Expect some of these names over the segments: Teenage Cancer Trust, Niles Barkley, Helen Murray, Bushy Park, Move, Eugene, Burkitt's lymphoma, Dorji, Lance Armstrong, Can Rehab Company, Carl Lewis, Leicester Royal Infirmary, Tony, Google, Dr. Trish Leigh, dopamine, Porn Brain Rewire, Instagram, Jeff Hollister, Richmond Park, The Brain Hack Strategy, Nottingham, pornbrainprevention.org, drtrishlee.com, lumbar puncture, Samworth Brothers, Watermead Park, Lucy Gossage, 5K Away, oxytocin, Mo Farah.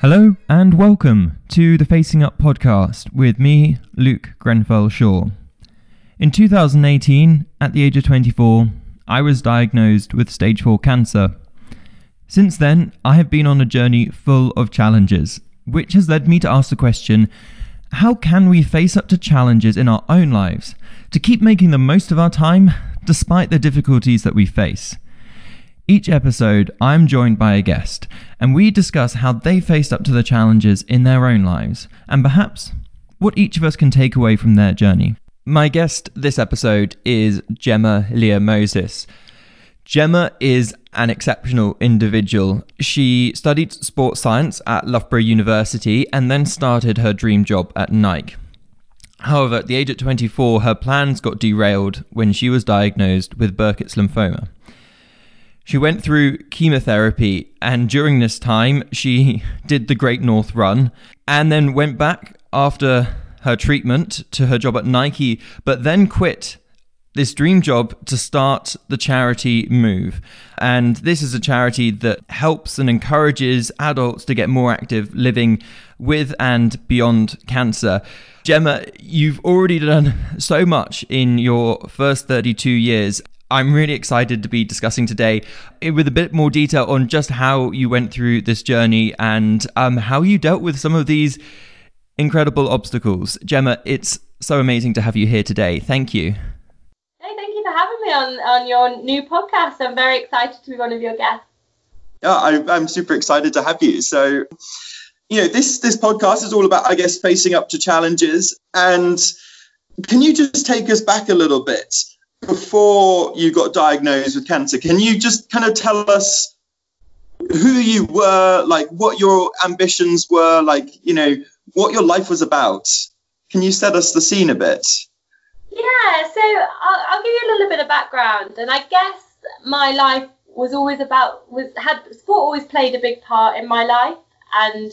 Hello and welcome to the Facing Up podcast with me, Luke Grenfell-Shaw. In 2018, at the age of 24, I was diagnosed with stage 4 cancer. Since then, I have been on a journey full of challenges, which has led me to ask the question, how can we face up to challenges in our own lives to keep making the most of our time despite the difficulties that we face? Each episode, I'm joined by a guest, and we discuss how they faced up to the challenges in their own lives, and perhaps what each of us can take away from their journey. My guest this episode is Gemma Leah Moses. Gemma is an exceptional individual. She studied sports science at Loughborough University and then started her dream job at Nike. However, at the age of 24, her plans got derailed when she was diagnosed with Burkitt's lymphoma. She went through chemotherapy, and during this time, she did the Great North Run and then went back after her treatment to her job at Nike, but then quit this dream job to start the charity Move. And this is a charity that helps and encourages adults to get more active living with and beyond cancer. Gemma, you've already done so much in your first 32 years. I'm really excited to be discussing today with a bit more detail on just how you went through this journey and how you dealt with some of these incredible obstacles. Gemma, it's so amazing to have you here today. Thank you. Hey, thank you for having me on your new podcast. I'm very excited to be one of your guests. Yeah, I'm super excited to have you. So, you know, this podcast is all about, I guess, facing up to challenges. And can you just take us back a little bit? Before you got diagnosed with cancer, can you just kind of tell us who you were, like what your ambitions were, like, you know, what your life was about? Can you set us the scene a bit? Yeah, so I'll give you a little bit of background. And I guess my life was always about, sport always played a big part in my life. And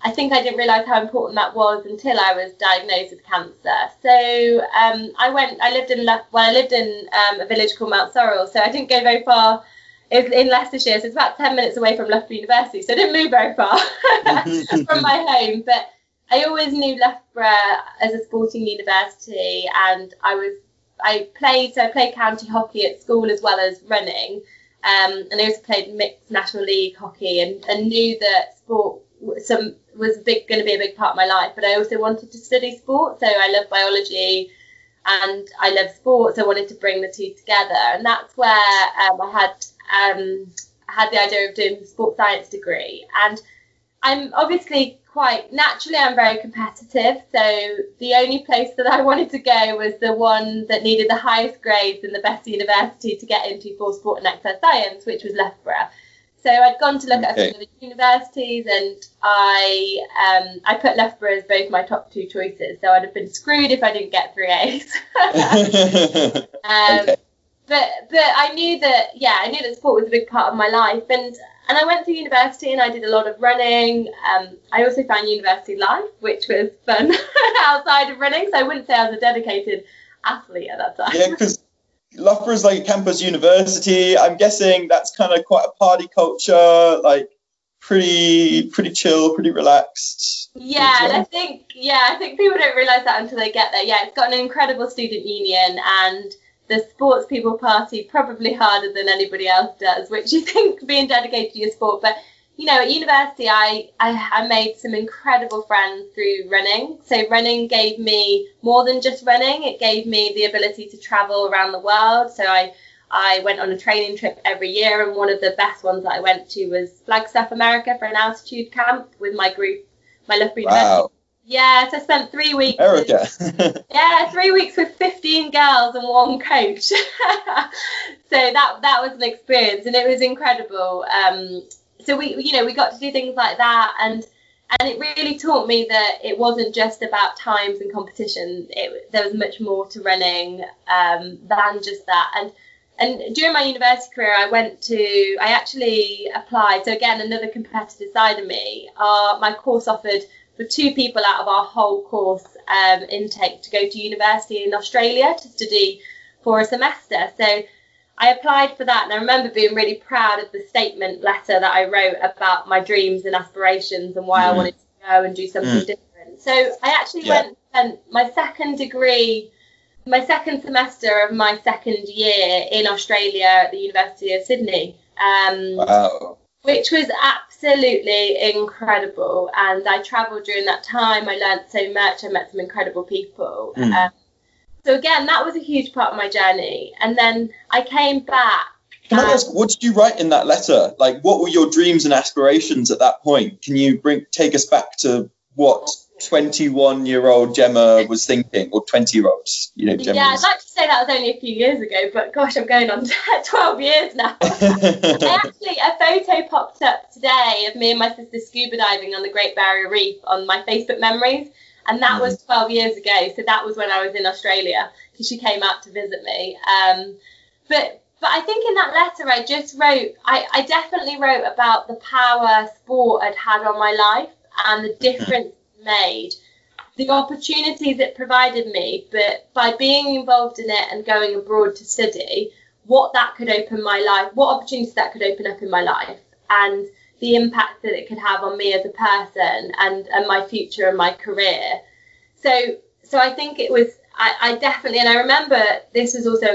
I think I didn't realise how important that was until I was diagnosed with cancer. So I lived in a village called Mountsorrel, so I didn't go very far. It was in Leicestershire, so it's about 10 minutes away from Loughborough University, so I didn't move very far from my home. But I always knew Loughborough as a sporting university, and I played county hockey at school as well as running, and I also played mixed National League hockey, and knew that sport was going to be a big part of my life, but I also wanted to study sport. So I love biology and I love sport, so I wanted to bring the two together, and that's where I had the idea of doing a sports science degree. And I'm obviously quite naturally, I'm very competitive, so the only place that I wanted to go was the one that needed the highest grades and the best university to get into for sport and exercise science, which was Loughborough. So I'd gone to look at a few other universities, and I put Loughborough as both my top two choices. So I'd have been screwed if I didn't get 3 A's. But I knew that, sport was a big part of my life. And I went to university and I did a lot of running. I also found university life, which was fun outside of running. So I wouldn't say I was a dedicated athlete at that time. Yeah, because Loughborough is like a campus university. I'm guessing that's kind of quite a party culture, like pretty chill, pretty relaxed. Yeah, and I think people don't realise that until they get there. Yeah, it's got an incredible student union, and the sports people party probably harder than anybody else does, which you think being dedicated to your sport. But, you know, at university, I made some incredible friends through running. So running gave me more than just running. It gave me the ability to travel around the world. So I went on a training trip every year. And one of the best ones that I went to was Flagstaff, America, for an altitude camp with my group, my Loughborough. Wow. Yeah, so I spent 3 weeks. America. 3 weeks with 15 girls and one coach. So that was an experience, and it was incredible. So we got to do things like that, and it really taught me that it wasn't just about times and competition. There was much more to running than just that. And during my university career, I actually applied. So again, another competitive side of me. My course offered for 2 people out of our whole course intake to go to university in Australia to study for a semester. So I applied for that, and I remember being really proud of the statement letter that I wrote about my dreams and aspirations and why I wanted to go and do something different. So I actually went and spent my second degree, my second semester of my second year in Australia at the University of Sydney, which was absolutely incredible. And I travelled during that time. I learnt so much. I met some incredible people. So again, that was a huge part of my journey. And then I came back. Can I ask, what did you write in that letter? Like, what were your dreams and aspirations at that point? Can you take us back to what 21-year-old Gemma was thinking, or 20-year-olds, you know, Gemma? Yeah, I'd like to say that was only a few years ago, but gosh, I'm going on 12 years now. A photo popped up today of me and my sister scuba diving on the Great Barrier Reef on my Facebook memories. And that was 12 years ago. So that was when I was in Australia, because she came out to visit me. But I think in that letter I just wrote, I definitely wrote about the power sport had had on my life and the difference made, the opportunities it provided me, but by being involved in it and going abroad to study, what that could open my life, what opportunities that could open up in my life, and the impact that it could have on me as a person and my future and my career. So I think it was, I definitely, and I remember this was also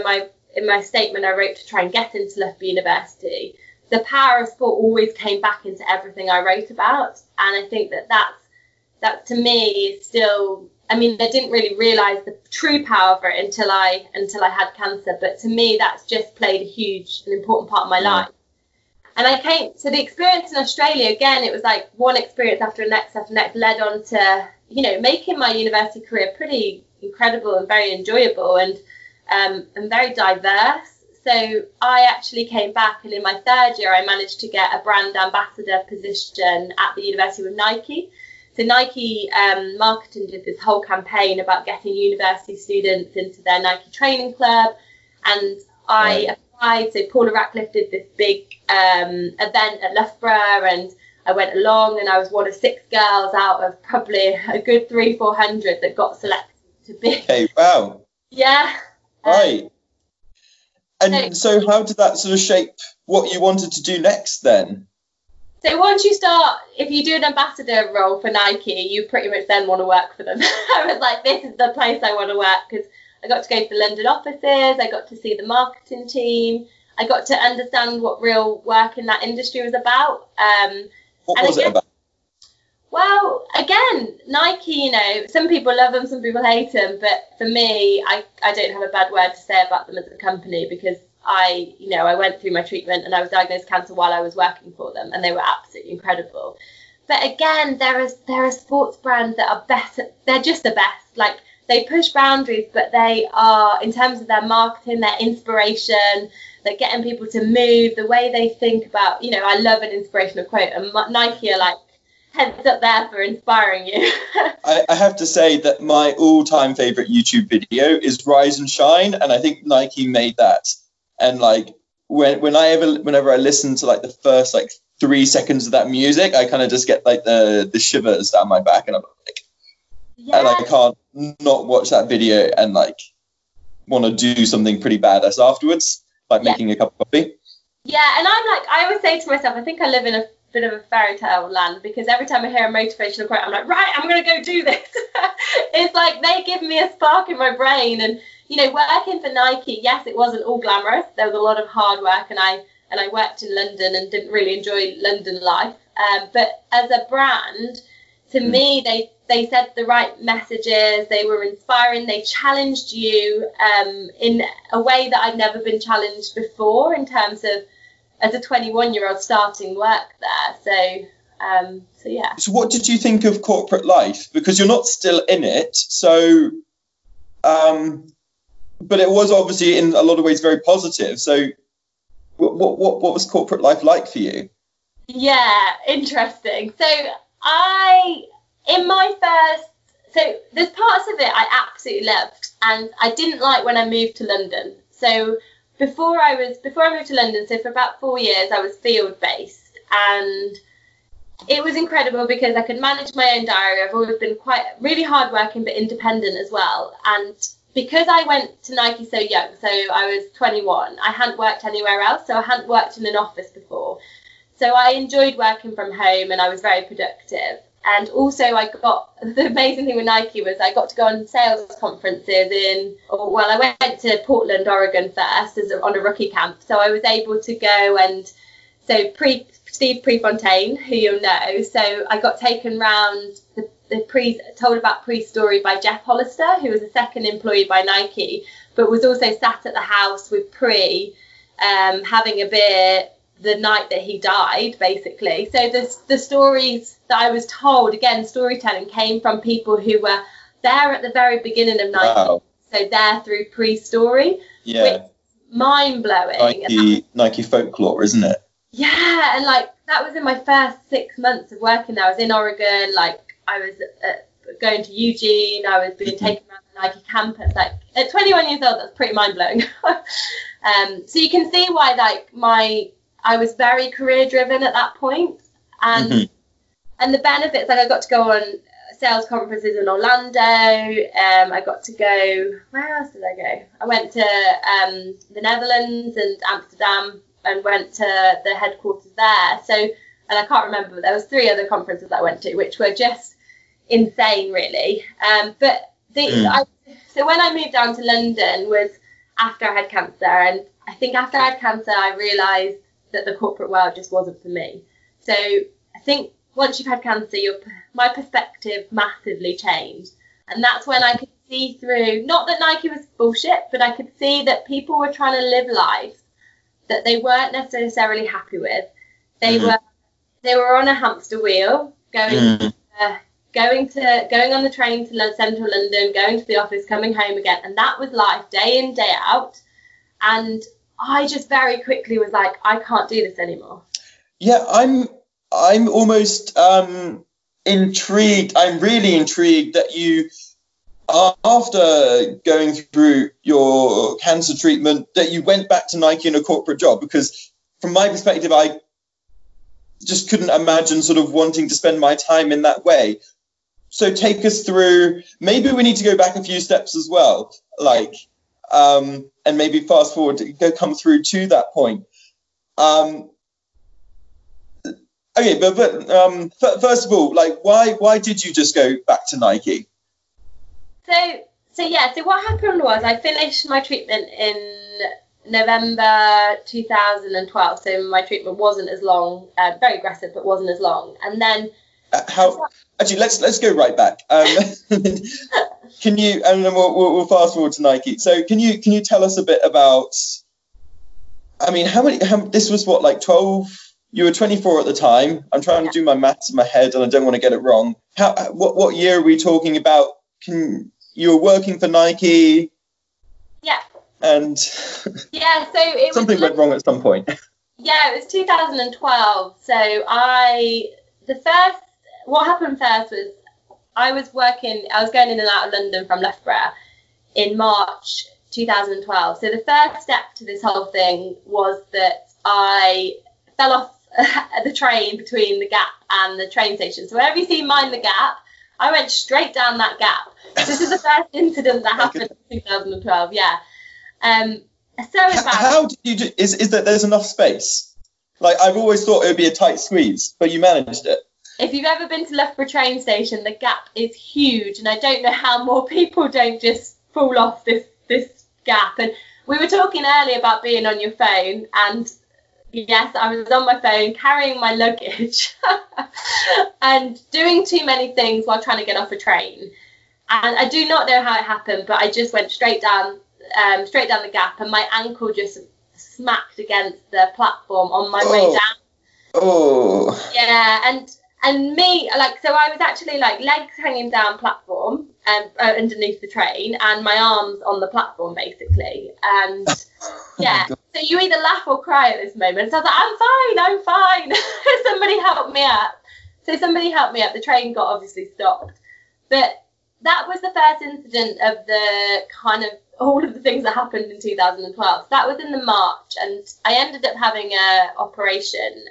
in my statement I wrote to try and get into Loughborough University, the power of sport always came back into everything I wrote about. And I think that to me is still, I mean, I didn't really realise the true power of it until I had cancer. But to me, that's just played a huge and important part of my life. And I came, so the experience in Australia, again, it was like one experience after next led on to, you know, making my university career pretty incredible and very enjoyable and very diverse. So I actually came back, and in my third year, I managed to get a brand ambassador position at the university with Nike. So Nike marketing did this whole campaign about getting university students into their Nike training club. And I applied. So Paula Radcliffe did this big event at Loughborough, and I went along, and I was one of six girls out of probably a good 300-400 that got selected to be. Okay, wow. Yeah. Right. And so how did that sort of shape what you wanted to do next then? So once you start, if you do an ambassador role for Nike, you pretty much then want to work for them. I was like, this is the place I want to work, because I got to go to the London offices, I got to see the marketing team, I got to understand what real work in that industry was about. What was it about? Well, again, Nike, you know, some people love them, some people hate them, but for me, I don't have a bad word to say about them as a company, because I went through my treatment and I was diagnosed with cancer while I was working for them, and they were absolutely incredible. But again, there are sports brands that are better. They're just the best. Like, they push boundaries, but they are, in terms of their marketing, their inspiration, they're getting people to move, the way they think about, you know, I love an inspirational quote, and Nike are like heads up there for inspiring you. I have to say that my all-time favourite YouTube video is Rise and Shine, and I think Nike made that. And like whenever I listen to like the first like 3 seconds of that music, I kind of just get like the shivers down my back, and I'm like, and I can't not watch that video and like want to do something pretty badass afterwards, like making a cup of coffee. Yeah, and I'm like, I always say to myself, I think I live in a bit of a fairy tale land, because every time I hear a motivational quote, I'm like, right, I'm going to go do this. It's like they give me a spark in my brain. And you know, working for Nike, yes, it wasn't all glamorous. There was a lot of hard work, and I worked in London and didn't really enjoy London life. But as a brand, to me, they said the right messages. They were inspiring. They challenged you in a way that I'd never been challenged before, in terms of as a 21-year-old starting work there. So yeah. So what did you think of corporate life? Because you're not still in it, so. But it was obviously in a lot of ways very positive. So what was corporate life like for you? Yeah, interesting. So there's parts of it I absolutely loved, and I didn't like when I moved to London. So before I moved to London, so for about 4 years, I was field based, and it was incredible because I could manage my own diary. I've always been quite really hardworking, but independent as well. And because I went to Nike so young, so I was 21, I hadn't worked anywhere else, so I hadn't worked in an office before. So I enjoyed working from home and I was very productive. And also I got, the amazing thing with Nike was I got to go on sales conferences in, well, I went to Portland, Oregon first on a rookie camp. So I was able to go and, so Steve Prefontaine, who you'll know, so I got taken round told about pre-story by Jeff Hollister, who was a second employee by Nike, but was also sat at the house with Pre, having a beer the night that he died, basically. So the stories that I was told, again, storytelling, came from people who were there at the very beginning of Nike. Wow. So there through pre-story. Yeah. Which, mind-blowing. Nike folklore, isn't it? Yeah, and like that was in my first 6 months of working there. I was in Oregon, like I was going to Eugene, I was being taken around the Nike campus. Like at 21 years old, that's pretty mind-blowing. So you can see why, like, I was very career-driven at that point. And and the benefits, like I got to go on sales conferences in Orlando. I got to go, where else did I go? I went to the Netherlands and Amsterdam and went to the headquarters there. So, and I can't remember, but there was 3 other conferences I went to, which were just insane, really. So when I moved down to London was after I had cancer. And I think after I had cancer, I realised that the corporate world just wasn't for me. So I think once you've had cancer, my perspective massively changed. And that's when I could see through, not that Nike was bullshit, but I could see that people were trying to live lives that they weren't necessarily happy with. They were on a hamster wheel, going on the train to central London, going to the office, coming home again. And that was life, day in, day out. And I just very quickly was like, I can't do this anymore. Yeah, I'm almost intrigued. I'm really intrigued that you, after going through your cancer treatment, that you went back to Nike in a corporate job, because from my perspective, I just couldn't imagine sort of wanting to spend my time in that way. So take us through, maybe we need to go back a few steps as well, like, and maybe fast forward, come through to that point. Okay, but first of all, like, why did you just go back to Nike? So what happened was I finished my treatment in November 2012. So my treatment wasn't as long, very aggressive, but wasn't as long. And then actually, let's go right back. Can you, and then we'll fast forward to Nike. So can you tell us a bit about? I mean, this was what, like 12. You were 24 at the time. I'm trying to do my maths in my head, and I don't want to get it wrong. What year are we talking about? You were working for Nike. Yeah. And yeah, so it something went wrong at some point. Yeah, it was 2012. So what happened first was I was going in and out of London from Loughborough in March 2012. So the first step to this whole thing was that I fell off the train between the Gap and the train station. So whenever you see Mind the Gap, I went straight down that gap. This is the first incident that happened in 2012. Yeah. So how did you do? Is that there's enough space? Like, I've always thought it would be a tight squeeze, but you managed it. If you've ever been to Loughborough train station, the gap is huge, and I don't know how more people don't just fall off this gap. And we were talking earlier about being on your phone, and yes, I was on my phone carrying my luggage and doing too many things while trying to get off a train. And I do not know how it happened, but I just went straight down the gap, and my ankle just smacked against the platform on my way down. Oh. Yeah, and me, like, so I was actually like legs hanging down platform and underneath the train, and my arms on the platform basically. And yeah, so you either laugh or cry at this moment. So I was like, I'm fine. Somebody help me up. So somebody helped me up. The train got obviously stopped, but that was the first incident of the kind of all of the things that happened in 2012. So that was in the March, and I ended up having an operation,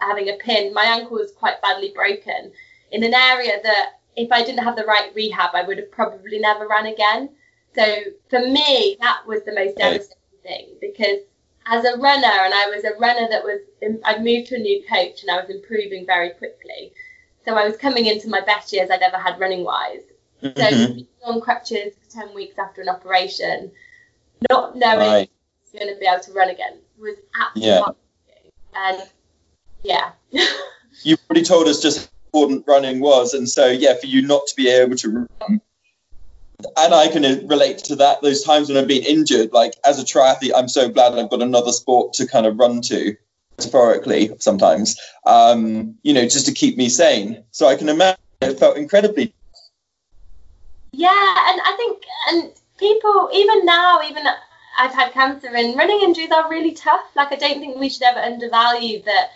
having a pin. My ankle was quite badly broken in an area that if I didn't have the right rehab, I would have probably never run again. So for me, that was the most devastating thing, because as a runner, and I was a runner that was, I'd moved to a new coach and I was improving very quickly. So I was coming into my best years I'd ever had running wise. So being on crutches for 10 weeks after an operation, not knowing if you're going to be able to run again, was absolutely heartbreaking. And you already told us just how important running was. And so, for you not to be able to run. And I can relate to that, those times when I've been injured. Like, as a triathlete, I'm so glad I've got another sport to kind of run to, metaphorically sometimes, just to keep me sane. So I can imagine it felt incredibly. Yeah, and I think, and people, even now, even I've had cancer, and running injuries are really tough. Like, I don't think we should ever undervalue that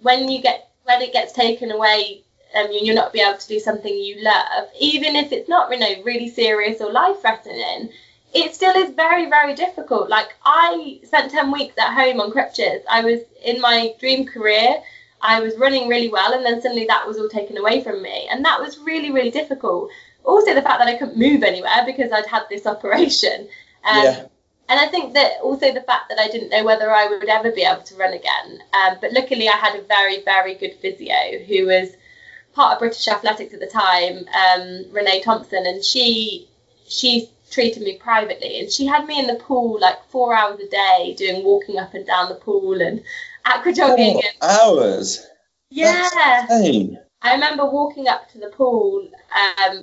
when it gets taken away, and you'll not be able to do something you love, even if it's not really serious or life-threatening, it still is very, very difficult. Like, I spent 10 weeks at home on crutches. I was in my dream career. I was running really well, and then suddenly that was all taken away from me. And that was really, really difficult. Also, the fact that I couldn't move anywhere because I'd had this operation. And I think that also the fact that I didn't know whether I would ever be able to run again. But luckily, I had a very, very good physio who was part of British Athletics at the time, Renee Thompson, and she treated me privately, and she had me in the pool like 4 hours a day doing walking up and down the pool and aqua jogging. 4 hours? Yeah. That's insane. I remember walking up to the pool,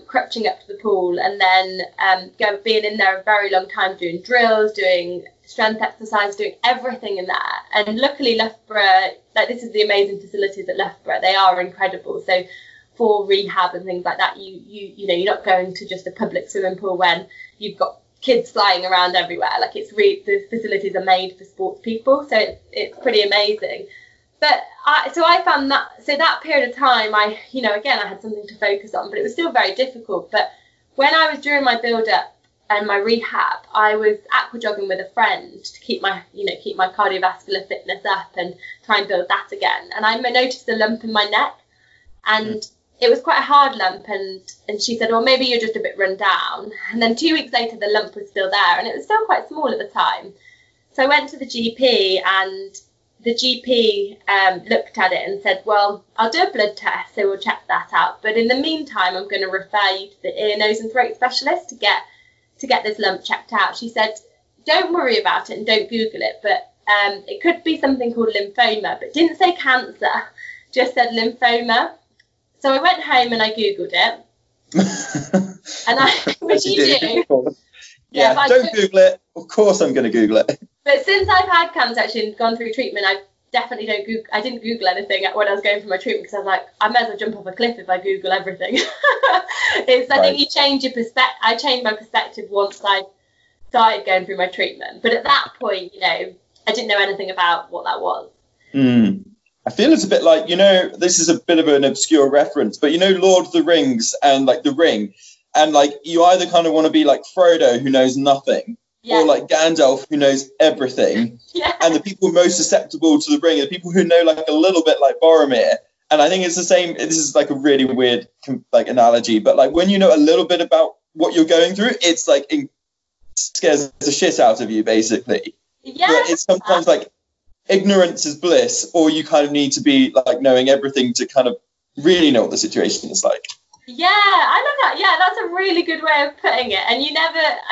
crutching up to the pool, and then being in there a very long time doing drills, doing strength exercise, doing everything in that. And luckily Loughborough, this is the amazing facilities at Loughborough. They are incredible. So for rehab and things like that, you you're not going to just a public swimming pool when you've got kids flying around everywhere. Like, it's really, the facilities are made for sports people. So it's pretty amazing. But I found that, so that period of time, I had something to focus on, but it was still very difficult. But when I was during my build up and my rehab, I was aqua jogging with a friend to keep my cardiovascular fitness up and try and build that again. And I noticed a lump in my neck, and it was quite a hard lump. And she said, well, maybe you're just a bit run down. And then 2 weeks later, the lump was still there, and it was still quite small at the time. So I went to the GP, and the GP looked at it and said, well, I'll do a blood test, so we'll check that out. But in the meantime, I'm going to refer you to the ear, nose and throat specialist to get this lump checked out. She said, don't worry about it and don't Google it, but it could be something called lymphoma, but didn't say cancer, just said lymphoma. So I went home and I Googled it. And I, which you do. Yeah, don't Google it. Of course I'm going to Google it. But since I've had cancer actually and gone through treatment, I definitely I didn't Google anything when I was going for my treatment, because I was like, I may as well jump off a cliff if I Google everything. I think you change your perspective. I changed my perspective once I started going through my treatment. But at that point, I didn't know anything about what that was. I feel it's a bit like, this is a bit of an obscure reference, but Lord of the Rings and like The Ring. And like, you either kind of want to be like Frodo, who knows nothing, or like Gandalf, who knows everything. And the people most susceptible to the ring are the people who know like a little bit, like Boromir. And I think it's the same. This is like a really weird like analogy, but like when you know a little bit about what you're going through, it's like it scares the shit out of you, basically. But it's sometimes like ignorance is bliss, or you kind of need to be like knowing everything to kind of really know what the situation is like. Yeah, I love that. Yeah, that's a really good way of putting it. And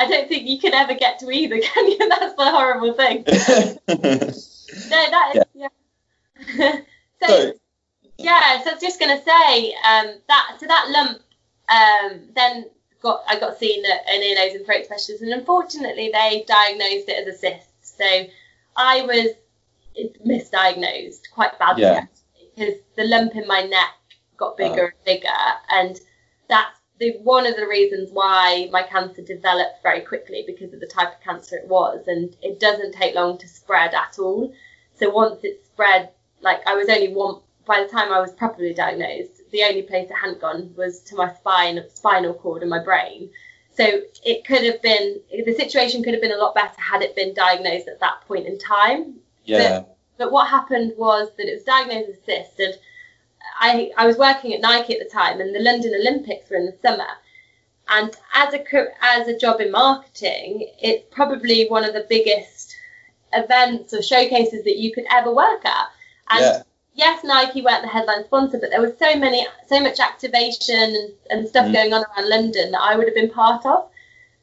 I don't think you can ever get to either, can you? That's the horrible thing. No, that is. So I was just going to say that lump then I got seen at an ear, nose and throat specialist, and unfortunately they diagnosed it as a cyst. So I was misdiagnosed quite badly because the lump in my neck got bigger and bigger, and that's one of the reasons why my cancer developed very quickly, because of the type of cancer it was, and it doesn't take long to spread at all. So once it spread, like I was only one, by the time I was properly diagnosed, the only place it hadn't gone was to my spinal cord and my brain. So it could have been, the situation could have been a lot better had it been diagnosed at that point in time. But what happened was that it was diagnosed as a cyst, and I was working at Nike at the time, and the London Olympics were in the summer, And as a job in marketing, it's probably one of the biggest events or showcases that you could ever work at. And yes, Nike weren't the headline sponsor, but there was so much activation and stuff going on around London that I would have been part of.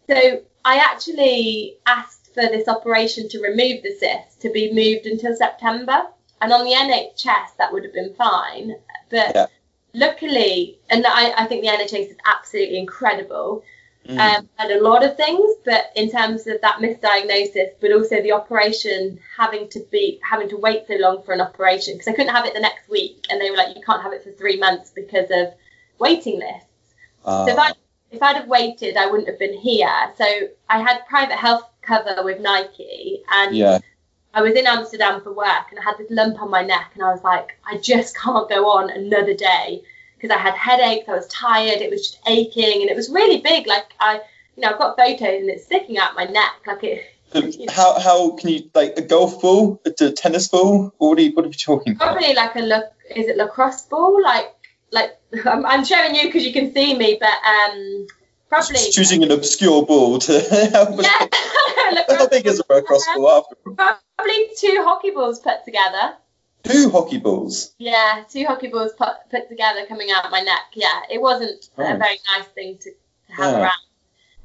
So I actually asked for this operation to remove the cyst to be moved until September. And on the NHS, that would have been fine. But luckily, and I think the NHS is absolutely incredible at a lot of things, but in terms of that misdiagnosis, but also the operation, having to wait so long for an operation, because I couldn't have it the next week, and they were like, you can't have it for 3 months because of waiting lists. So if I'd have waited, I wouldn't have been here. So I had private health cover with Nike, and I was in Amsterdam for work, and I had this lump on my neck, and I was like, I just can't go on another day, because I had headaches, I was tired, it was just aching, and it was really big. Like, I've got photos, and it's sticking out my neck. Like, it. You know. How can you, like, a golf ball, a tennis ball? What are you talking Probably about? Probably like is it lacrosse ball? Like I'm showing you because you can see me, but probably just choosing an obscure ball to help. How big is a lacrosse ball after? Probably 2 hockey balls put together. 2 hockey balls? Yeah, 2 hockey balls put together coming out of my neck. Yeah, it wasn't a very nice thing to have around.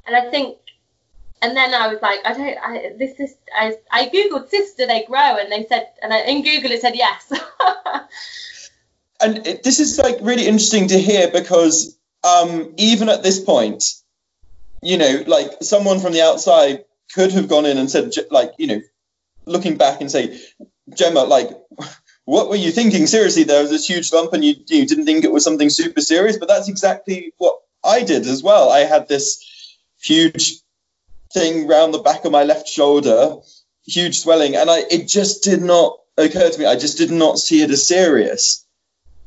And I think, and then I was like, I Googled cysts, do they grow? And they said, in Google it said yes. And this is like really interesting to hear, because even at this point, you know, like someone from the outside could have gone in and said, like, you know, looking back and say, Gemma, like, what were you thinking? Seriously, there was this huge lump and you didn't think it was something super serious, but that's exactly what I did as well. I had this huge thing round the back of my left shoulder, huge swelling, and it just did not occur to me. I just did not see it as serious.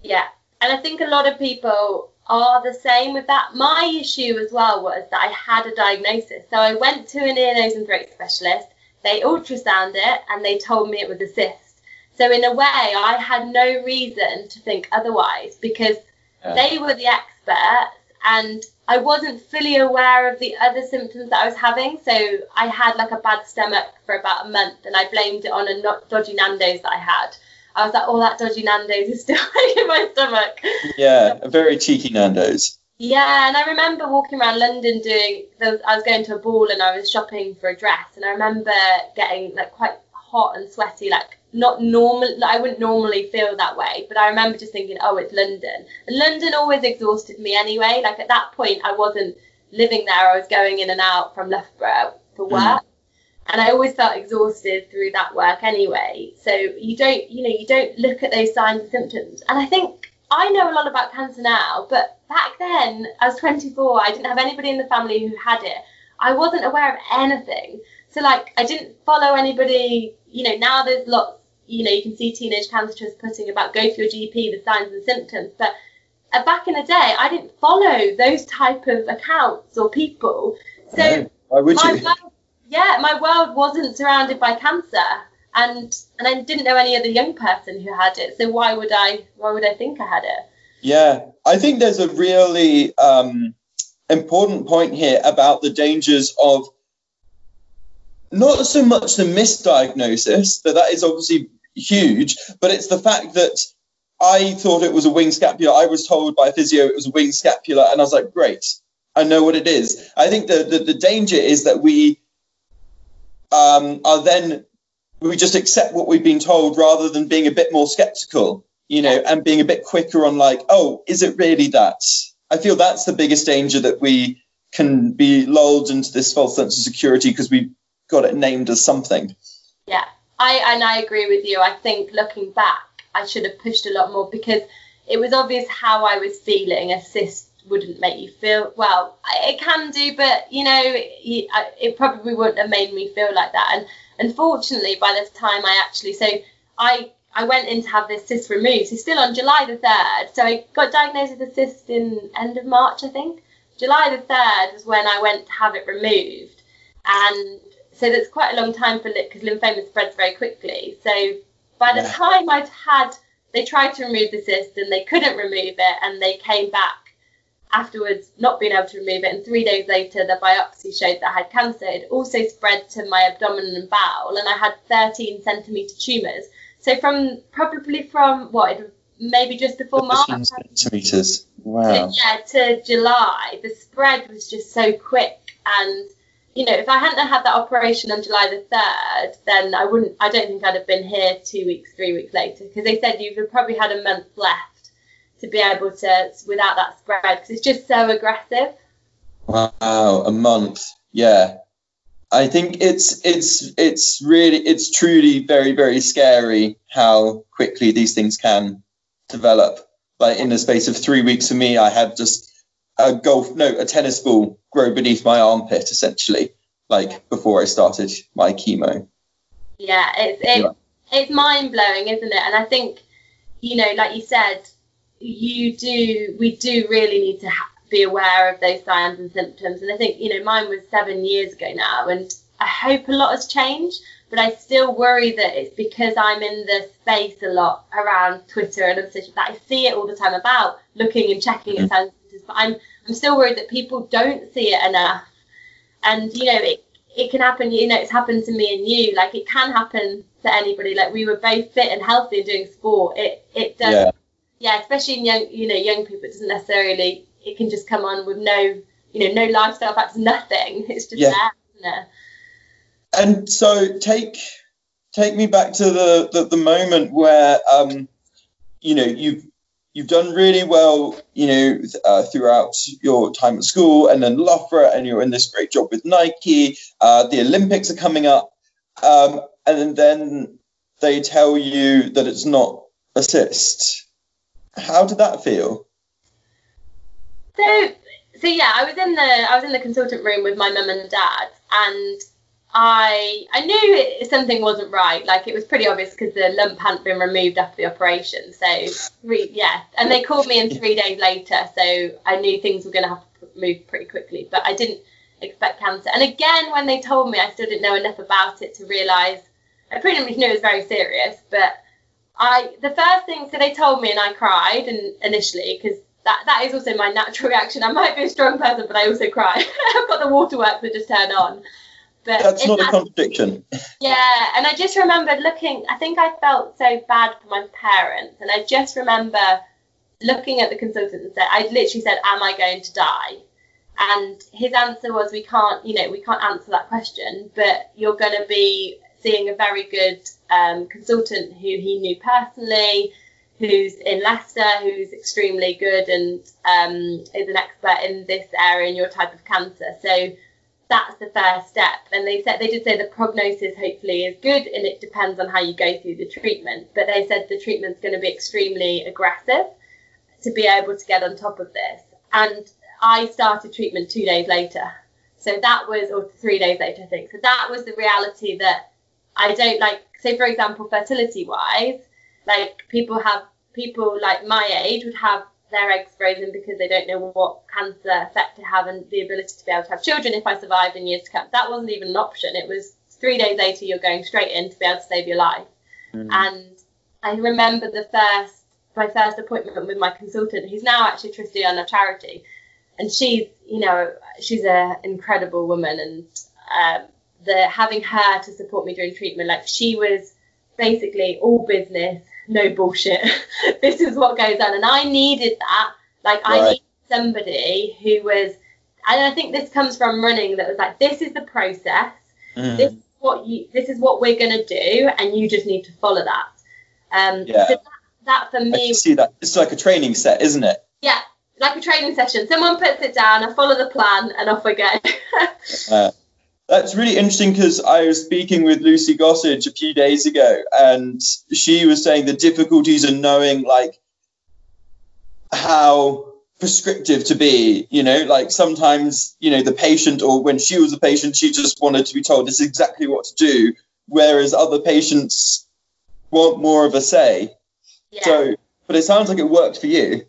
Yeah, and I think a lot of people are the same with that. My issue as well was that I had a diagnosis. So I went to an ear, nose and throat specialist. They ultrasound it, and they told me it was a cyst. So in a way, I had no reason to think otherwise, because they were the experts, and I wasn't fully aware of the other symptoms that I was having. So I had like a bad stomach for about a month, and I blamed it on a dodgy Nando's that I had. I was like, oh, that dodgy Nando's is still in my stomach. Yeah, a very cheeky Nando's. Yeah, and I remember walking around London I was going to a ball and I was shopping for a dress, and I remember getting like quite hot and sweaty, like not normal, like I wouldn't normally feel that way, but I remember just thinking, oh, it's London. And London always exhausted me anyway, like at that point I wasn't living there, I was going in and out from Loughborough for work, and I always felt exhausted through that work anyway, so you don't look at those signs and symptoms. And I think I know a lot about cancer now, but back then, I was 24, I didn't have anybody in the family who had it. I wasn't aware of anything. So, like, I didn't follow anybody, you know, now there's lots, you know, you can see Teenage Cancer Trust putting about go to your GP, the signs and symptoms. But back in the day, I didn't follow those type of accounts or people. So, why would you? My world wasn't surrounded by cancer. And I didn't know any other young person who had it, so why would I think I had it? Yeah, I think there's a really important point here about the dangers of not so much the misdiagnosis, that is obviously huge, but it's the fact that I thought it was a winged scapula. I was told by a physio it was a winged scapula, and I was like, great, I know what it is. I think the danger is that we are then... we just accept what we've been told rather than being a bit more skeptical, you know, and being a bit quicker on like, oh, is it really that? I feel that's the biggest danger, that we can be lulled into this false sense of security because we got it named as something. Yeah, I agree with you. I think looking back, I should have pushed a lot more, because it was obvious how I was feeling. A cyst wouldn't make you feel well. It can do, but, you know, it probably wouldn't have made me feel like that. And unfortunately, by this time I went in to have this cyst removed. So still on July the 3rd. So I got diagnosed with a cyst in end of March, I think. July the 3rd was when I went to have it removed. And so that's quite a long time for it, because lymphoma spreads very quickly. So by the time I'd had, they tried to remove the cyst and they couldn't remove it, and they came back afterwards not being able to remove it, and 3 days later the biopsy showed that I had cancer. It also spread to my abdomen and bowel, and I had 13-centimetre tumours. So maybe just before March. 13 centimetres, wow. To July, the spread was just so quick. And, you know, if I hadn't had that operation on July the 3rd, then I don't think I'd have been here 2 weeks, 3 weeks later, because they said you've probably had a month left to be able to, without that spread, because it's just so aggressive. Wow, a month, yeah. I think it's truly very, very scary how quickly these things can develop. Like in the space of 3 weeks for me, I had just a tennis ball grow beneath my armpit, essentially, before I started my chemo. Yeah, it's mind blowing, isn't it? And I think, you know, like you said, we do really need to be aware of those signs and symptoms. And I think, you know, mine was 7 years ago now, and I hope a lot has changed, but I still worry that it's because I'm in the space a lot around Twitter and other social, that I see it all the time about looking and checking at signs and symptoms, but I'm still worried that people don't see it enough. And, you know, it can happen, you know, it's happened to me and you, like it can happen to anybody. Like we were both fit and healthy and doing sport. It does, yeah, especially in young people, it doesn't necessarily... It can just come on with no lifestyle factors, nothing. It's just there, isn't it? And so take me back to the moment where, you know, you've done really well, you know, throughout your time at school and then Loughborough, and you're in this great job with Nike. The Olympics are coming up, and then they tell you that it's not a cyst. How did that feel? So yeah, I was in the consultant room with my mum and dad, and I knew something wasn't right. Like it was pretty obvious because the lump hadn't been removed after the operation. And they called me in 3 days later, so I knew things were going to have to move pretty quickly. But I didn't expect cancer. And again, when they told me, I still didn't know enough about it to realise. I pretty much knew it was very serious, but they told me, and I cried, and initially because. That is also my natural reaction. I might be a strong person, but I also cry. I've got the waterworks that just turn on. But that's not a contradiction. Yeah, and I just remember looking. I think I felt so bad for my parents, and I just remember looking at the consultant and said, I literally said, "Am I going to die?" And his answer was, "We can't. You know, we can't answer that question. But you're going to be seeing a very good consultant who he knew personally." Who's in Leicester, who's extremely good and is an expert in this area and your type of cancer. So that's the first step. And they did say the prognosis hopefully is good, and it depends on how you go through the treatment. But they said the treatment's going to be extremely aggressive to be able to get on top of this. And I started treatment 2 days later. So that was, or 3 days later, I think. So that was the reality that I don't like. So for example, fertility-wise, like people like my age would have their eggs frozen because they don't know what cancer effect to have and the ability to be able to have children if I survived in years to come. That wasn't even an option. It was 3 days later you're going straight in to be able to save your life. Mm-hmm. And I remember my first appointment with my consultant, who's now actually a trustee on a charity, and she's an incredible woman, and having her to support me during treatment, like she was basically all business. No bullshit. This is what goes on, and I needed that. Like right. I needed somebody who was, and I think this comes from running. That was like, this is the process. Mm. This is what we're gonna do, and you just need to follow that. So that for me. I can see that it's like a training set, isn't it? Yeah, like a training session. Someone puts it down. I follow the plan, and off we go. That's really interesting, because I was speaking with Lucy Gossage a few days ago, and she was saying the difficulties in knowing like how prescriptive to be, you know, like sometimes, you know, the patient, or when she was a patient, she just wanted to be told this is exactly what to do, whereas other patients want more of a say. Yeah. So, but it sounds like it worked for you.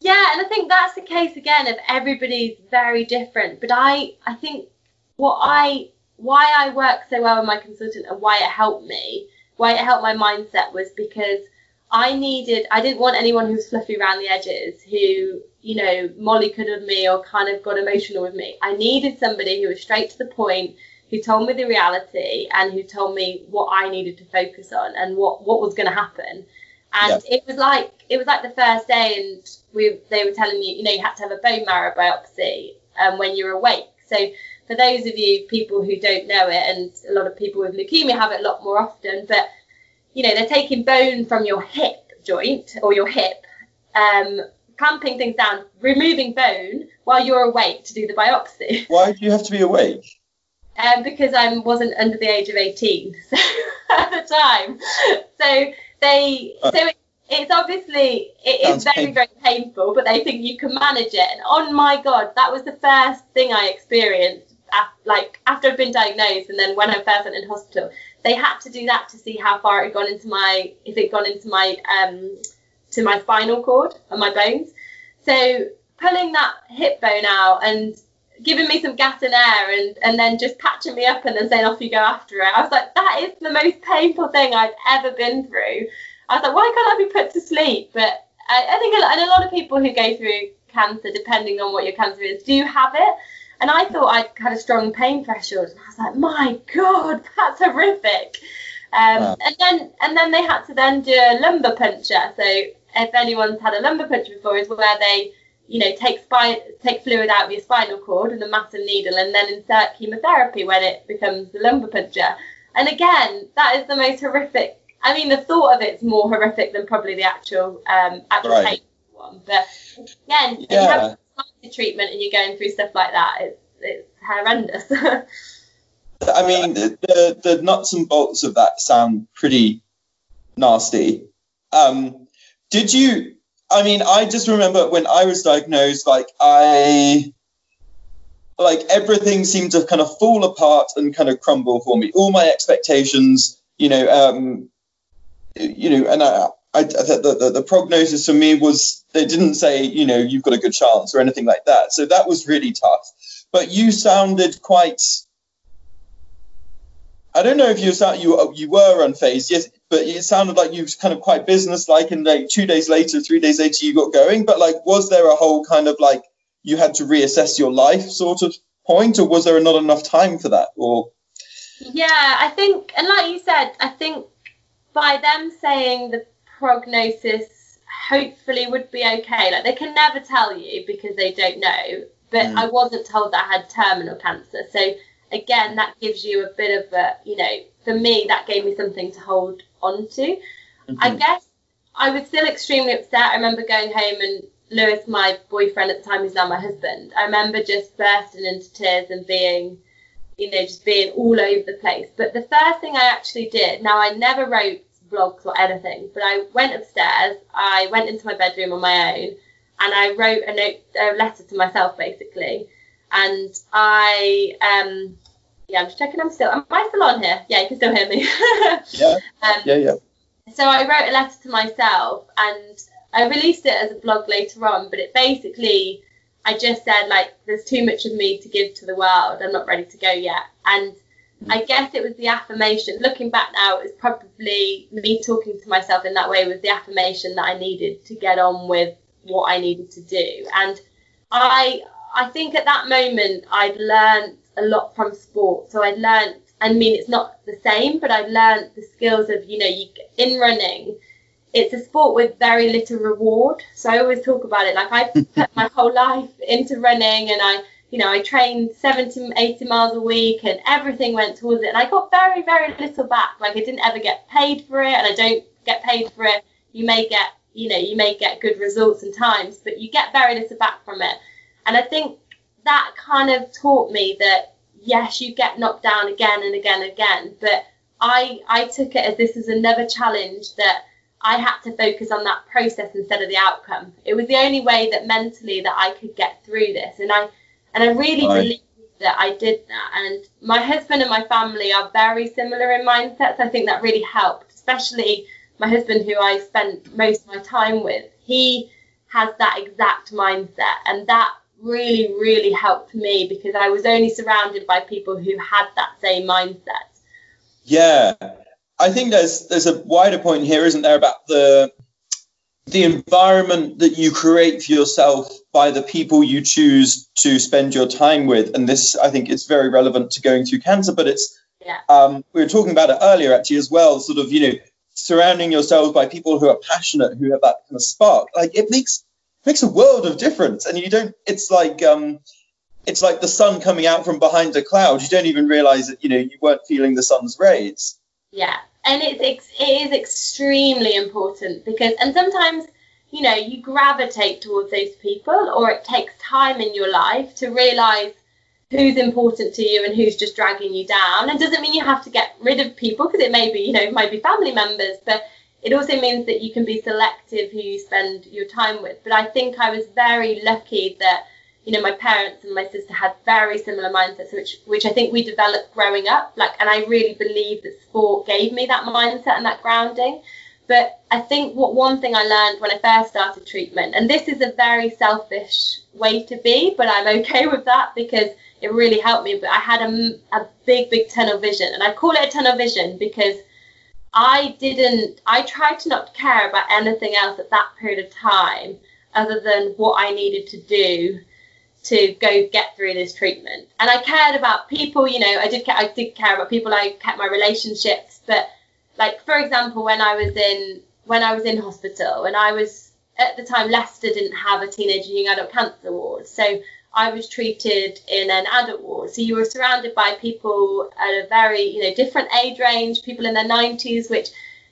Yeah, and I think that's the case again of everybody's very different, but I think why I worked so well with my consultant and why it helped my mindset was because I didn't want anyone who was fluffy around the edges, who, you know, mollycoddled me or kind of got emotional with me. I needed somebody who was straight to the point, who told me the reality and who told me what I needed to focus on and what was going to happen. And it was like the first day, and they were telling you, you had to have a bone marrow biopsy when you're awake. So for those of you people who don't know it, and a lot of people with leukemia have it a lot more often, but they're taking bone from your hip joint or your hip, clamping things down, removing bone while you're awake to do the biopsy. Why do you have to be awake? Because I wasn't under the age of 18 at the time. So it's obviously, it is very, very painful, but they think you can manage it. And oh my God, that was the first thing I experienced, after I'd been diagnosed, and then when I first went in hospital. They had to do that to see how far it had gone into to my spinal cord and my bones. So pulling that hip bone out and giving me some gas and air and then just patching me up and then saying, off you go after it. I was like, that is the most painful thing I've ever been through. I was like, why can't I be put to sleep? But I think a lot of people who go through cancer, depending on what your cancer is, do have it. And I thought I had a strong pain threshold, and I was like, my God, that's horrific. Wow. And then they had to then do a lumbar puncture. So if anyone's had a lumbar puncture before, is where they, take fluid out of your spinal cord with a massive needle and then insert chemotherapy when it becomes the lumbar puncture. And again, that is the most horrific. I mean, the thought of it's more horrific than probably the actual pain one. But again, you have treatment and you're going through stuff like that, it's horrendous. I mean, the nuts and bolts of that sound pretty nasty. I just remember when I was diagnosed, everything seemed to kind of fall apart and kind of crumble for me. All my expectations, and I the prognosis for me was, they didn't say, you've got a good chance or anything like that. So that was really tough. But you sounded quite, I don't know if you were unfazed, yes, but it sounded like you was kind of quite businesslike, and 3 days later you got going. But was there a whole kind of you had to reassess your life sort of point, or was there not enough time for that? Or yeah, I think, and like you said, I think by them saying the prognosis hopefully would be okay, they can never tell you because they don't know, but I wasn't told that I had terminal cancer. So again, that gives you a bit of a, for me that gave me something to hold on to. Mm-hmm. I guess I was still extremely upset. I remember going home, and Lewis, my boyfriend at the time, who's now my husband, I remember just bursting into tears and being just being all over the place. But the first thing I actually did, now I never wrote blogs or anything, but I went upstairs, I went into my bedroom on my own, and I wrote a letter to myself, basically. And I I'm just checking, am I still on here? Yeah, you can still hear me. So I wrote a letter to myself, and I released it as a blog later on, but it basically, I just said there's too much of me to give to the world, I'm not ready to go yet. And I guess it was the affirmation, looking back now, it was probably me talking to myself in that way was the affirmation that I needed to get on with what I needed to do. And I think at that moment I'd learned a lot from sport. So I'd learned, it's not the same, but I'd learned the skills of, in running, it's a sport with very little reward. So I always talk about it, I put my whole life into running, and I trained 70, 80 miles a week, and everything went towards it. And I got very, very little back. I didn't ever get paid for it, and I don't get paid for it. You may get, good results and times, but you get very little back from it. And I think that kind of taught me that, yes, you get knocked down again and again and again. But I took it as this is another challenge that I had to focus on that process instead of the outcome. It was the only way that mentally that I could get through this. And I really believe that I did that. And my husband and my family are very similar in mindsets. I think that really helped, especially my husband, who I spent most of my time with. He has that exact mindset. And that really, really helped me, because I was only surrounded by people who had that same mindset. Yeah. I think there's a wider point here, isn't there, about the the environment that you create for yourself by the people you choose to spend your time with. And this, I think, is very relevant to going through cancer, but it's, we were talking about it earlier actually as well, sort of, you know, surrounding yourselves by people who are passionate, who have that kind of spark, like it makes a world of difference. And you don't, it's like the sun coming out from behind a cloud. You don't even realize that, you know, you weren't feeling the sun's rays. Yeah. And it is extremely important because, and sometimes, you know, you gravitate towards those people, or it takes time in your life to realize who's important to you and who's just dragging you down. And doesn't mean you have to get rid of people, because it may be, you know, it might be family members, but it also means that you can be selective who you spend your time with. But I think I was very lucky that, you know, my parents and my sister had very similar mindsets, which I think we developed growing up. Like, and I really believe that sport gave me that mindset and that grounding. But I think one thing I learned when I first started treatment, and this is a very selfish way to be, but I'm okay with that because it really helped me. But I had a big, big tunnel vision, and I call it a tunnel vision because I tried to not care about anything else at that period of time other than what I needed to do to go get through this treatment. And I cared about people, you know, I did care about people. I kept my relationships, but like, for example, when I was in hospital, and I was, at the time, Leicester didn't have a teenage and young adult cancer ward, so I was treated in an adult ward. So you were surrounded by people at a very, you know, different age range, people in their 90s, which,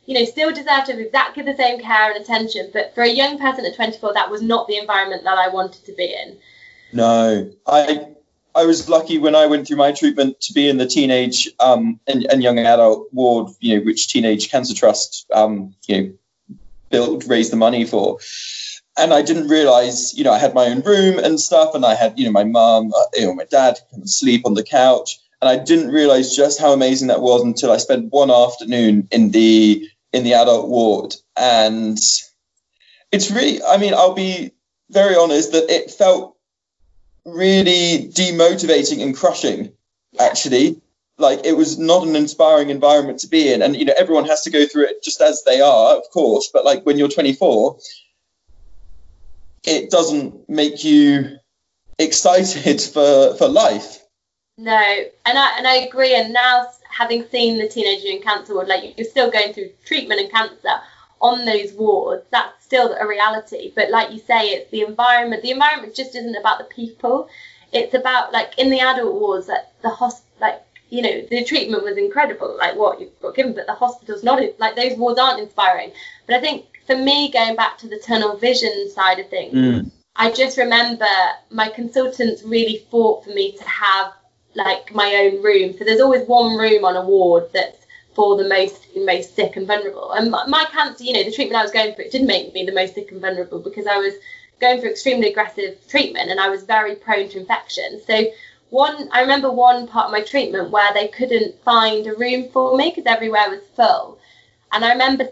you know, still deserved to have exactly the same care and attention. But for a young person at 24, that was not the environment that I wanted to be in. No, I was lucky when I went through my treatment to be in the teenage and young adult ward, you know, which Teenage Cancer Trust, you know, raised the money for. And I didn't realize, you know, I had my own room and stuff, and I had, you know, my mum, you know, my dad come and sleep on the couch. And I didn't realize just how amazing that was until I spent one afternoon in the adult ward. And it's really, I mean, I'll be very honest that it felt really demotivating and crushing, actually. Like, it was not an inspiring environment to be in. And, you know, everyone has to go through it just as they are, of course. But like, when you're 24, it doesn't make you excited for life. No, and I agree. And now, having seen the teenager in cancer ward, like, you're still going through treatment and cancer on those wards. That's still a reality. But like you say, it's the environment. The environment just isn't about the people. It's about, like, in the adult wards, that the like, you know, the treatment was incredible, like what you've got given, but the hospital's not, like, those wards aren't inspiring. But I think, for me, going back to the tunnel vision side of things, I just remember my consultants really fought for me to have, like, my own room. So there's always one room on a ward that's for the most sick and vulnerable. And my cancer, you know, the treatment I was going through, it did make me the most sick and vulnerable because I was going for extremely aggressive treatment and I was very prone to infection. So I remember one part of my treatment where they couldn't find a room for me because everywhere was full. And I remember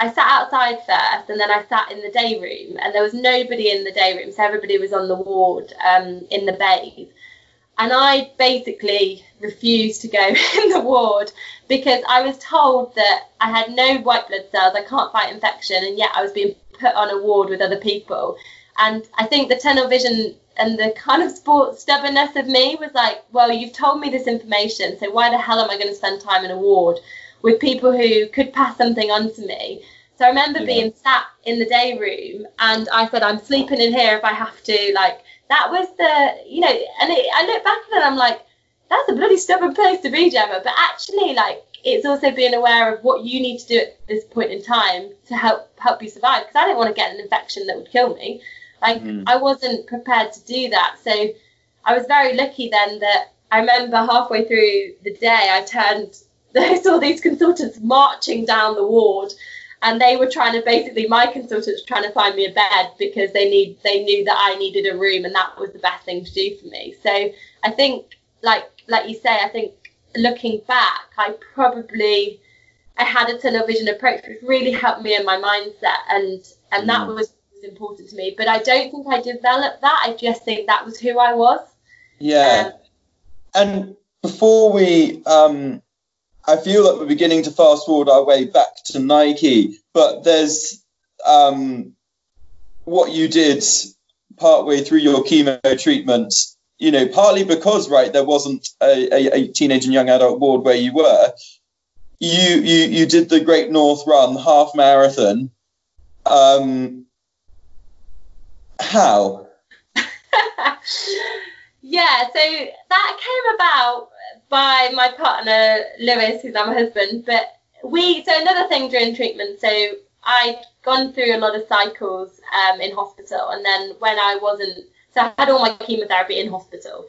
I sat outside first, and then I sat in the day room, and there was nobody in the day room, so everybody was on the ward in the bays. And I basically refused to go in the ward because I was told that I had no white blood cells, I can't fight infection, and yet I was being put on a ward with other people. And I think the tunnel vision and the kind of sport stubbornness of me was like, well, you've told me this information, so why the hell am I going to spend time in a ward with people who could pass something on to me? So I remember being sat in the day room, and I said, I'm sleeping in here if I have to. Like, that was the, you know, and I look back at it and I'm like, that's a bloody stubborn place to be, Gemma. But actually, like, it's also being aware of what you need to do at this point in time to help you survive, because I didn't want to get an infection that would kill me. Like, I wasn't prepared to do that. So I was very lucky then that I remember halfway through the day, I saw these consultants marching down the ward, and they were my consultants were trying to find me a bed because they knew that I needed a room, and that was the best thing to do for me. So I think, like you say, I think looking back, I had a tunnel vision approach, which really helped me in my mindset, and that was important to me. But I don't think I developed that. I just think that was who I was. Yeah. And before we I feel like we're beginning to fast forward our way back to Nike, but there's what you did partway through your chemo treatment, you know, partly because, right, there wasn't a teenage and young adult ward where you were, you did the Great North Run half marathon. How? Yeah, so that came about by my partner, Lewis, who's now my husband. But so another thing during treatment, so I'd gone through a lot of cycles in hospital. And then when I wasn't, so I had all my chemotherapy in hospital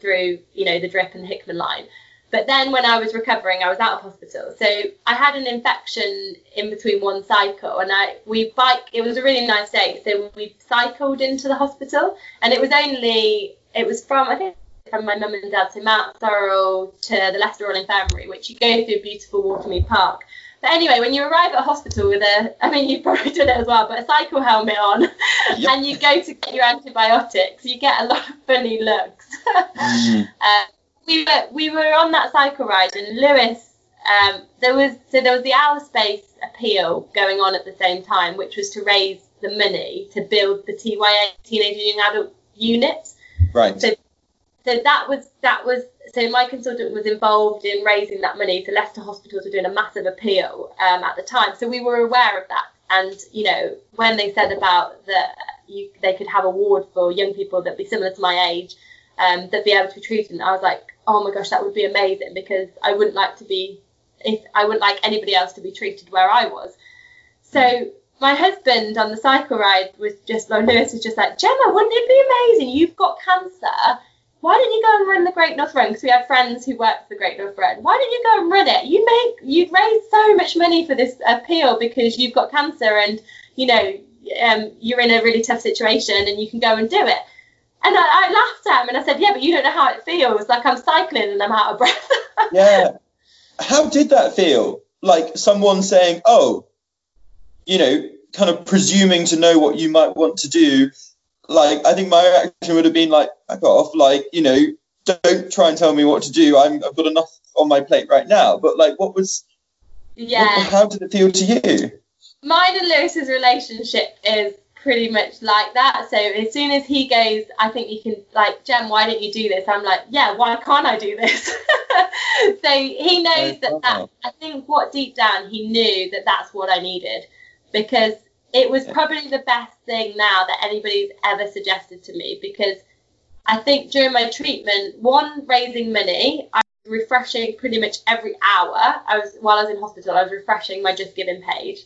through, you know, the drip and the Hickman line. But then when I was recovering, I was out of hospital. So I had an infection in between one cycle, and we biked. It was a really nice day. So we cycled into the hospital, and it was from, I think, from my mum and dad, so Mountsorrel to the Leicester Royal Infirmary, which you go through beautiful Watermead Park. But anyway, when you arrive at a hospital with you've probably done it as well, but a cycle helmet on, yep. And you go to get your antibiotics, you get a lot of funny looks. Mm-hmm. We were on that cycle ride, and Lewis, there was the Our Space appeal going on at the same time, which was to raise the money to build the TYA, Teenage and Young Adult units. Right. So that was. So my consultant was involved in raising that money. So Leicester hospitals were doing a massive appeal at the time. So we were aware of that. And, you know, when they said about that, they could have a ward for young people that'd be similar to my age, that'd be able to be treated. I was like, oh my gosh, that would be amazing, because I wouldn't like anybody else to be treated where I was. So my husband on the cycle ride Lewis was just like, Gemma, wouldn't it be amazing? You've got cancer. Why don't you go and run the Great North Run? Because we have friends who work for the Great North Run. Why don't you go and run it? You'd raise so much money for this appeal because you've got cancer and, you know, you're in a really tough situation and you can go and do it. And I laughed at him and I said, yeah, but you don't know how it feels. Like, I'm cycling and I'm out of breath. Yeah. How did that feel? Like someone saying, oh, you know, kind of presuming to know what you might want to do. Like, I think my reaction would have been like, back off, like, you know, don't try and tell me what to do. I've got enough on my plate right now. But like, how did it feel to you? Mine and Lewis's relationship is pretty much like that. So as soon as he goes, I think you can, like, Gem, why don't you do this? I'm like, yeah, why can't I do this? So he knows that I think what deep down he knew that that's what I needed, because it was probably the best thing now that anybody's ever suggested to me, because I think during my treatment, one, raising money, I was refreshing pretty much every hour. While I was in hospital, I was refreshing my Just Giving page.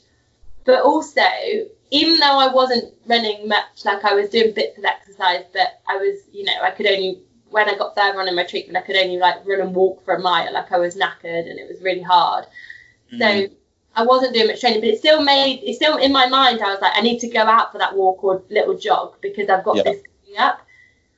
But also, even though I wasn't running much, like I was doing bits of exercise, but I was, you know, I could only, when I got further on in my treatment, I could only like run and walk for a mile. Like, I was knackered and it was really hard. Mm-hmm. So I wasn't doing much training, but it's still in my mind. I was like, I need to go out for that walk or little jog because I've got this coming up.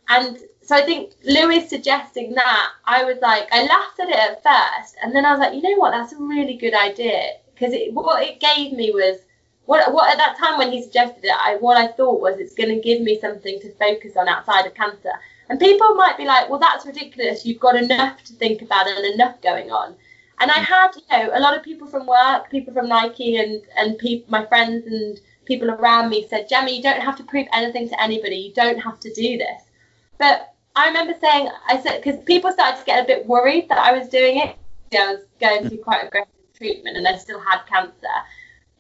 And so I think Lewis suggesting that, I was like, I laughed at it at first, and then I was like, you know what, that's a really good idea, because what it gave me was what at that time when he suggested it, what I thought was, it's going to give me something to focus on outside of cancer. And people might be like, well, that's ridiculous. You've got enough to think about and enough going on. And I had, you know, a lot of people from work, people from Nike and my friends and people around me said, Gemma, you don't have to prove anything to anybody. You don't have to do this. But I remember saying, I said, because people started to get a bit worried that I was doing it. I was going through quite aggressive treatment and I still had cancer.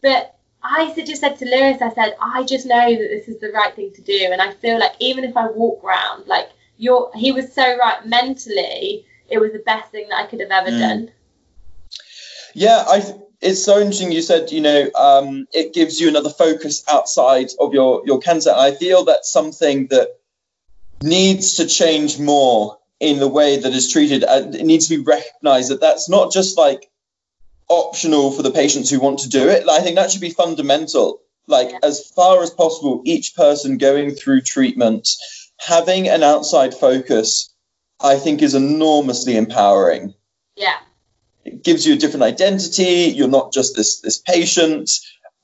But I just said to Lewis, I said, I just know that this is the right thing to do. And I feel like even if I walk around, like, he was so right mentally, it was the best thing that I could have ever done. Yeah, it's so interesting. You said, you know, it gives you another focus outside of your cancer. And I feel that's something that needs to change more in the way that is treated. It needs to be recognised that that's not just like optional for the patients who want to do it. I think that should be fundamental. Like, as far as possible, each person going through treatment, having an outside focus, I think, is enormously empowering. Yeah. It gives you a different identity. You're not just this patient.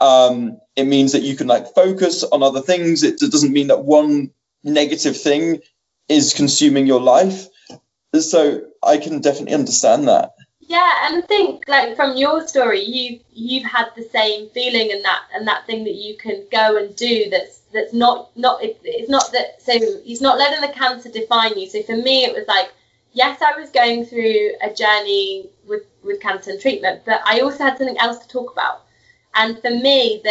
It means that you can like focus on other things. It doesn't mean that one negative thing is consuming your life. So I can definitely understand that. Yeah, and I think like from your story, you've had the same feeling and that thing that you can go and do that's not that. So he's not letting the cancer define you. So for me, it was like, yes, I was going through a journey with cancer and treatment, but I also had something else to talk about. And for me,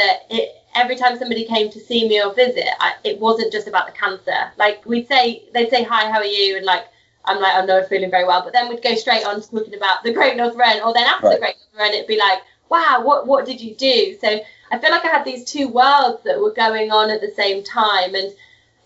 every time somebody came to see me or visit, it wasn't just about the cancer. Like they'd say, "Hi, how are you?" And like, I'm like, I'm not feeling very well. But then we'd go straight on to talking about the Great North Run, or then after the Great North Run, it'd be like, wow, what did you do? So I feel like I had these two worlds that were going on at the same time. And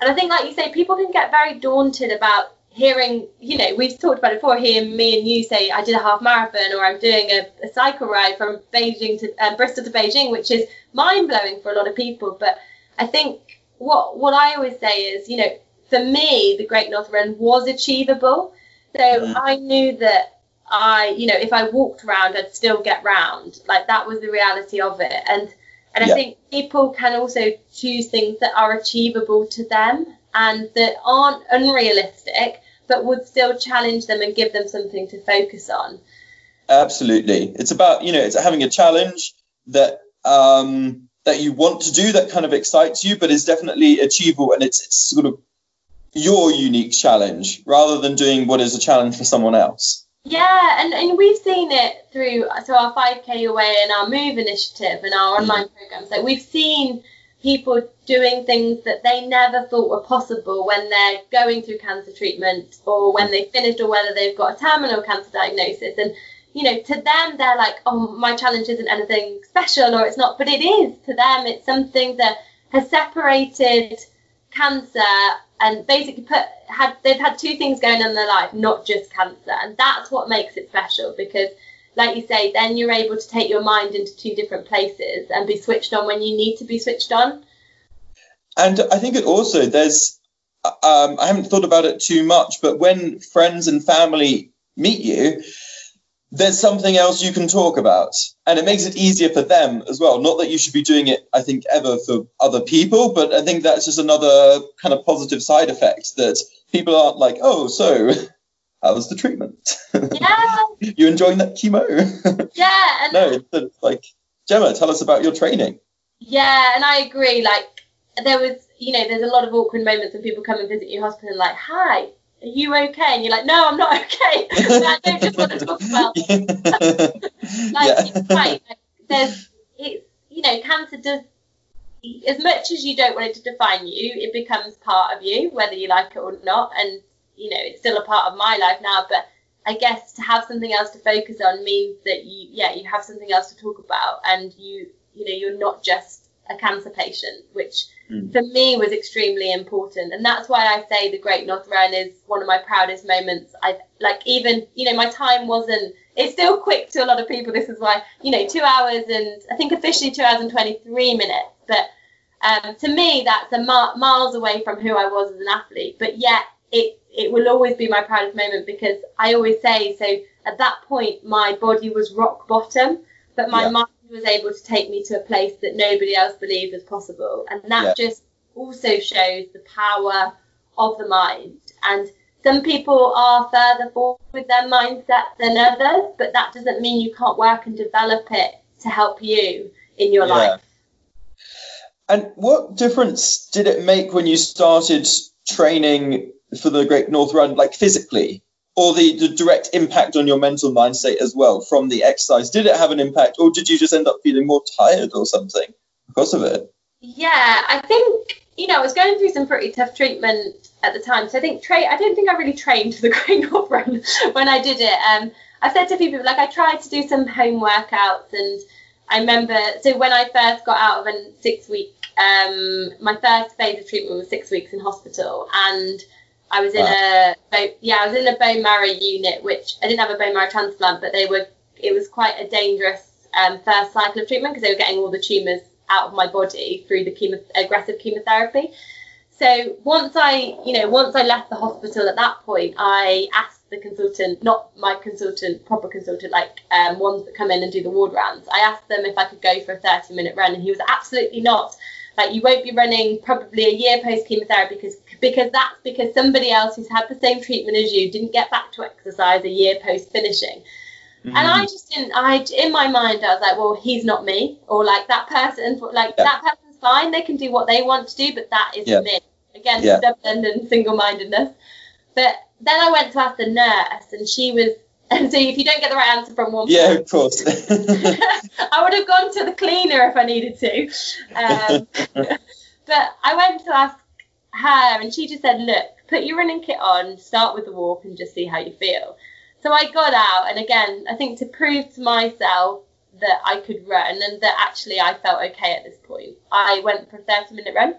I think, like you say, people can get very daunted about hearing, you know, we've talked about it before, hearing me and you say, I did a half marathon, or I'm doing a cycle ride from Beijing to Bristol to Beijing, which is mind-blowing for a lot of people. But I think what I always say is, you know, for me, the Great North Run was achievable. So yeah. I knew that if I walked round, I'd still get round. Like that was the reality of it. And I think people can also choose things that are achievable to them and that aren't unrealistic, but would still challenge them and give them something to focus on. Absolutely. It's about, it's having a challenge that, that you want to do that kind of excites you, but is definitely achievable. And it's sort of your unique challenge rather than doing what is a challenge for someone else. Yeah, and we've seen it through our 5K Away and our Move initiative and our online programs. Like we've seen people doing things that they never thought were possible when they're going through cancer treatment or when they finished or whether they've got a terminal cancer diagnosis. And, to them, they're like, oh, my challenge isn't anything special or it's not. But it is to them. It's something that has separated cancer and basically they've had two things going on in their life, not just cancer. And that's what makes it special because, like you say, then you're able to take your mind into two different places and be switched on when you need to be switched on. And I think it also, there's, I haven't thought about it too much, but when friends and family meet you, there's something else you can talk about. And it makes it easier for them as well. Not that you should be doing it, I think, ever for other people, but I think that's just another kind of positive side effect that people aren't like, oh, so how was the treatment? Yeah. You enjoying that chemo? Yeah. And no, like, Gemma, tell us about your training. Yeah, and I agree. Like, there was, there's a lot of awkward moments when people come and visit your hospital and like, hi. Are you okay? And you're like, no, I'm not okay. I don't just want to talk about it. Cancer does, as much as you don't want it to define you, it becomes part of you, whether you like it or not. And, it's still a part of my life now. But I guess to have something else to focus on means that you have something else to talk about. And you're not just a cancer patient, which for me was extremely important. And that's why I say the Great North Run is one of my proudest moments. I like, even my time wasn't, it's still quick to a lot of people. This is why 2 hours, and I think officially 2 hours and 23 minutes, but to me that's a miles away from who I was as an athlete. But yet it will always be my proudest moment, because I always say, so at that point my body was rock bottom, but my mind was able to take me to a place that nobody else believed was possible. And that just also shows the power of the mind. And some people are further forward with their mindset than others, but that doesn't mean you can't work and develop it to help you in your life. And what difference did it make when you started training for the Great North Run, like physically? Or the direct impact on your mental mindset as well from the exercise? Did it have an impact, or did you just end up feeling more tired or something because of it? Yeah, I think, I was going through some pretty tough treatment at the time. So I think I don't think I really trained for the Great North Run when I did it. I've said to people, like, I tried to do some home workouts, and I remember, so when I first got out of a 6-week, my first phase of treatment was 6 weeks in hospital, and I was in a bone marrow unit, which I didn't have a bone marrow transplant, but it was quite a dangerous first cycle of treatment, because they were getting all the tumours out of my body through the aggressive chemotherapy. So once I left the hospital at that point, I asked the consultant, not my consultant, proper consultant, like ones that come in and do the ward rounds. I asked them if I could go for a 30-minute run, and he was absolutely not. Like, you won't be running probably a year post chemotherapy because somebody else who's had the same treatment as you didn't get back to exercise a year post finishing. Mm-hmm. And I just didn't, in my mind, I was like, well, he's not me, or like that person, like yeah. that person's fine. They can do what they want to do, but that isn't yeah. me. Again, yeah. stubborn and single-mindedness. But then I went to ask the nurse, and she was, and so if you don't get the right answer from one person. Yeah, of course. I would have gone to the cleaner if I needed to. But I went to ask her, and she just said, look, put your running kit on, start with the walk, and just see how you feel. So I got out, and again, I think to prove to myself that I could run and that actually I felt okay at this point, I went for a 30-minute run.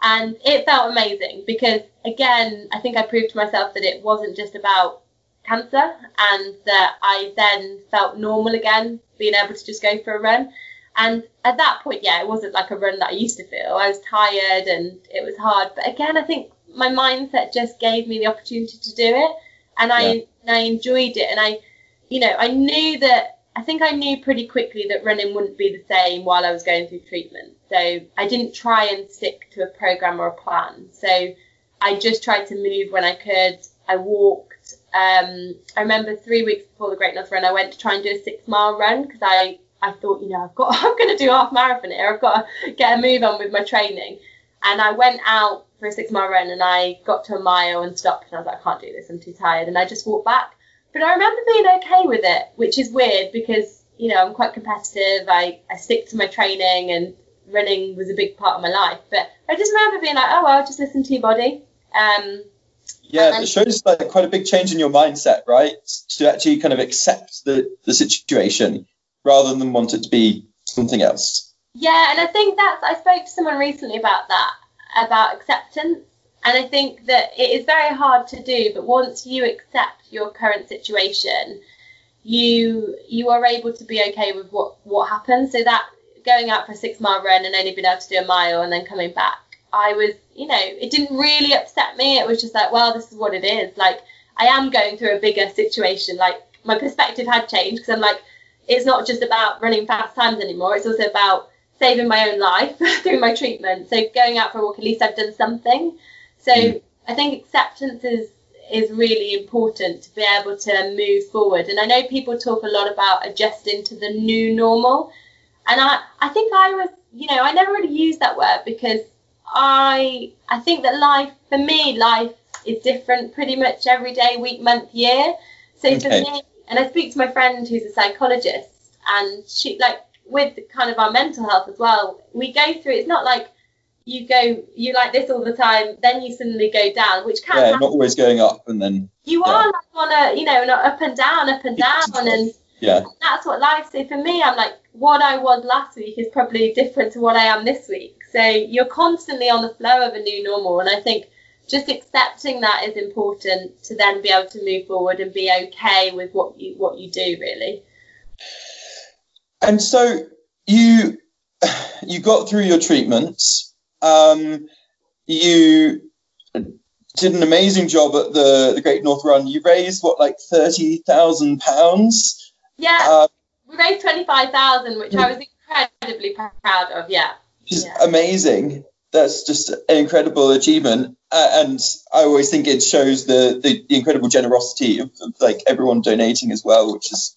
And it felt amazing because, again, I think I proved to myself that it wasn't just about cancer, and that I then felt normal again, being able to just go for a run. And at that point, yeah, it wasn't like a run that I used to feel. I was tired and it was hard. But again, I think my mindset just gave me the opportunity to do it. And I enjoyed it. And I knew that, I think I knew pretty quickly that running wouldn't be the same while I was going through treatment. So I didn't try and stick to a program or a plan. So I just tried to move when I could. I walked. I remember 3 weeks before the Great North Run, I went to try and do a 6-mile run because I thought, I'm going to do half marathon here. I've got to get a move on with my training. And I went out for a 6-mile run, and I got to a mile and stopped, and I was like, I can't do this. I'm too tired. And I just walked back. But I remember being okay with it, which is weird because, I'm quite competitive. I stick to my training, and running was a big part of my life. But I just remember being like, oh, well, just listen to your body. It shows like quite a big change in your mindset, right? To actually kind of accept the situation rather than want it to be something else. Yeah, and I think I spoke to someone recently about that, about acceptance. And I think that it is very hard to do, but once you accept your current situation, you are able to be okay with what happens. So that going out for a 6-mile run and only being able to do a mile and then coming back, I was, it didn't really upset me. It was just like, well, this is what it is. Like, I am going through a bigger situation. Like, my perspective had changed because I'm like, it's not just about running fast times anymore. It's also about saving my own life through my treatment. So going out for a walk, at least I've done something. So I think acceptance is really important to be able to move forward. And I know people talk a lot about adjusting to the new normal. And I think I was, I never really used that word because I think that life is different pretty much every day, week, month, year. So for me, and I speak to my friend who's a psychologist, and she, like, with kind of our mental health as well, we go through, it's not like, you like this all the time, then you suddenly go down, which can happen. Not always going up, and then you are like on a not up and down, and that's what life. So for me, I'm like, what I was last week is probably different to what I am this week. So you're constantly on the flow of a new normal, and I think just accepting that is important to then be able to move forward and be okay with what you do, really. And so you got through your treatments. You did an amazing job at the Great North Run. You raised £30,000? Yeah, we raised £25,000, which I was incredibly proud of. Yeah, just amazing. That's just an incredible achievement, and I always think it shows the incredible generosity of like everyone donating as well, which is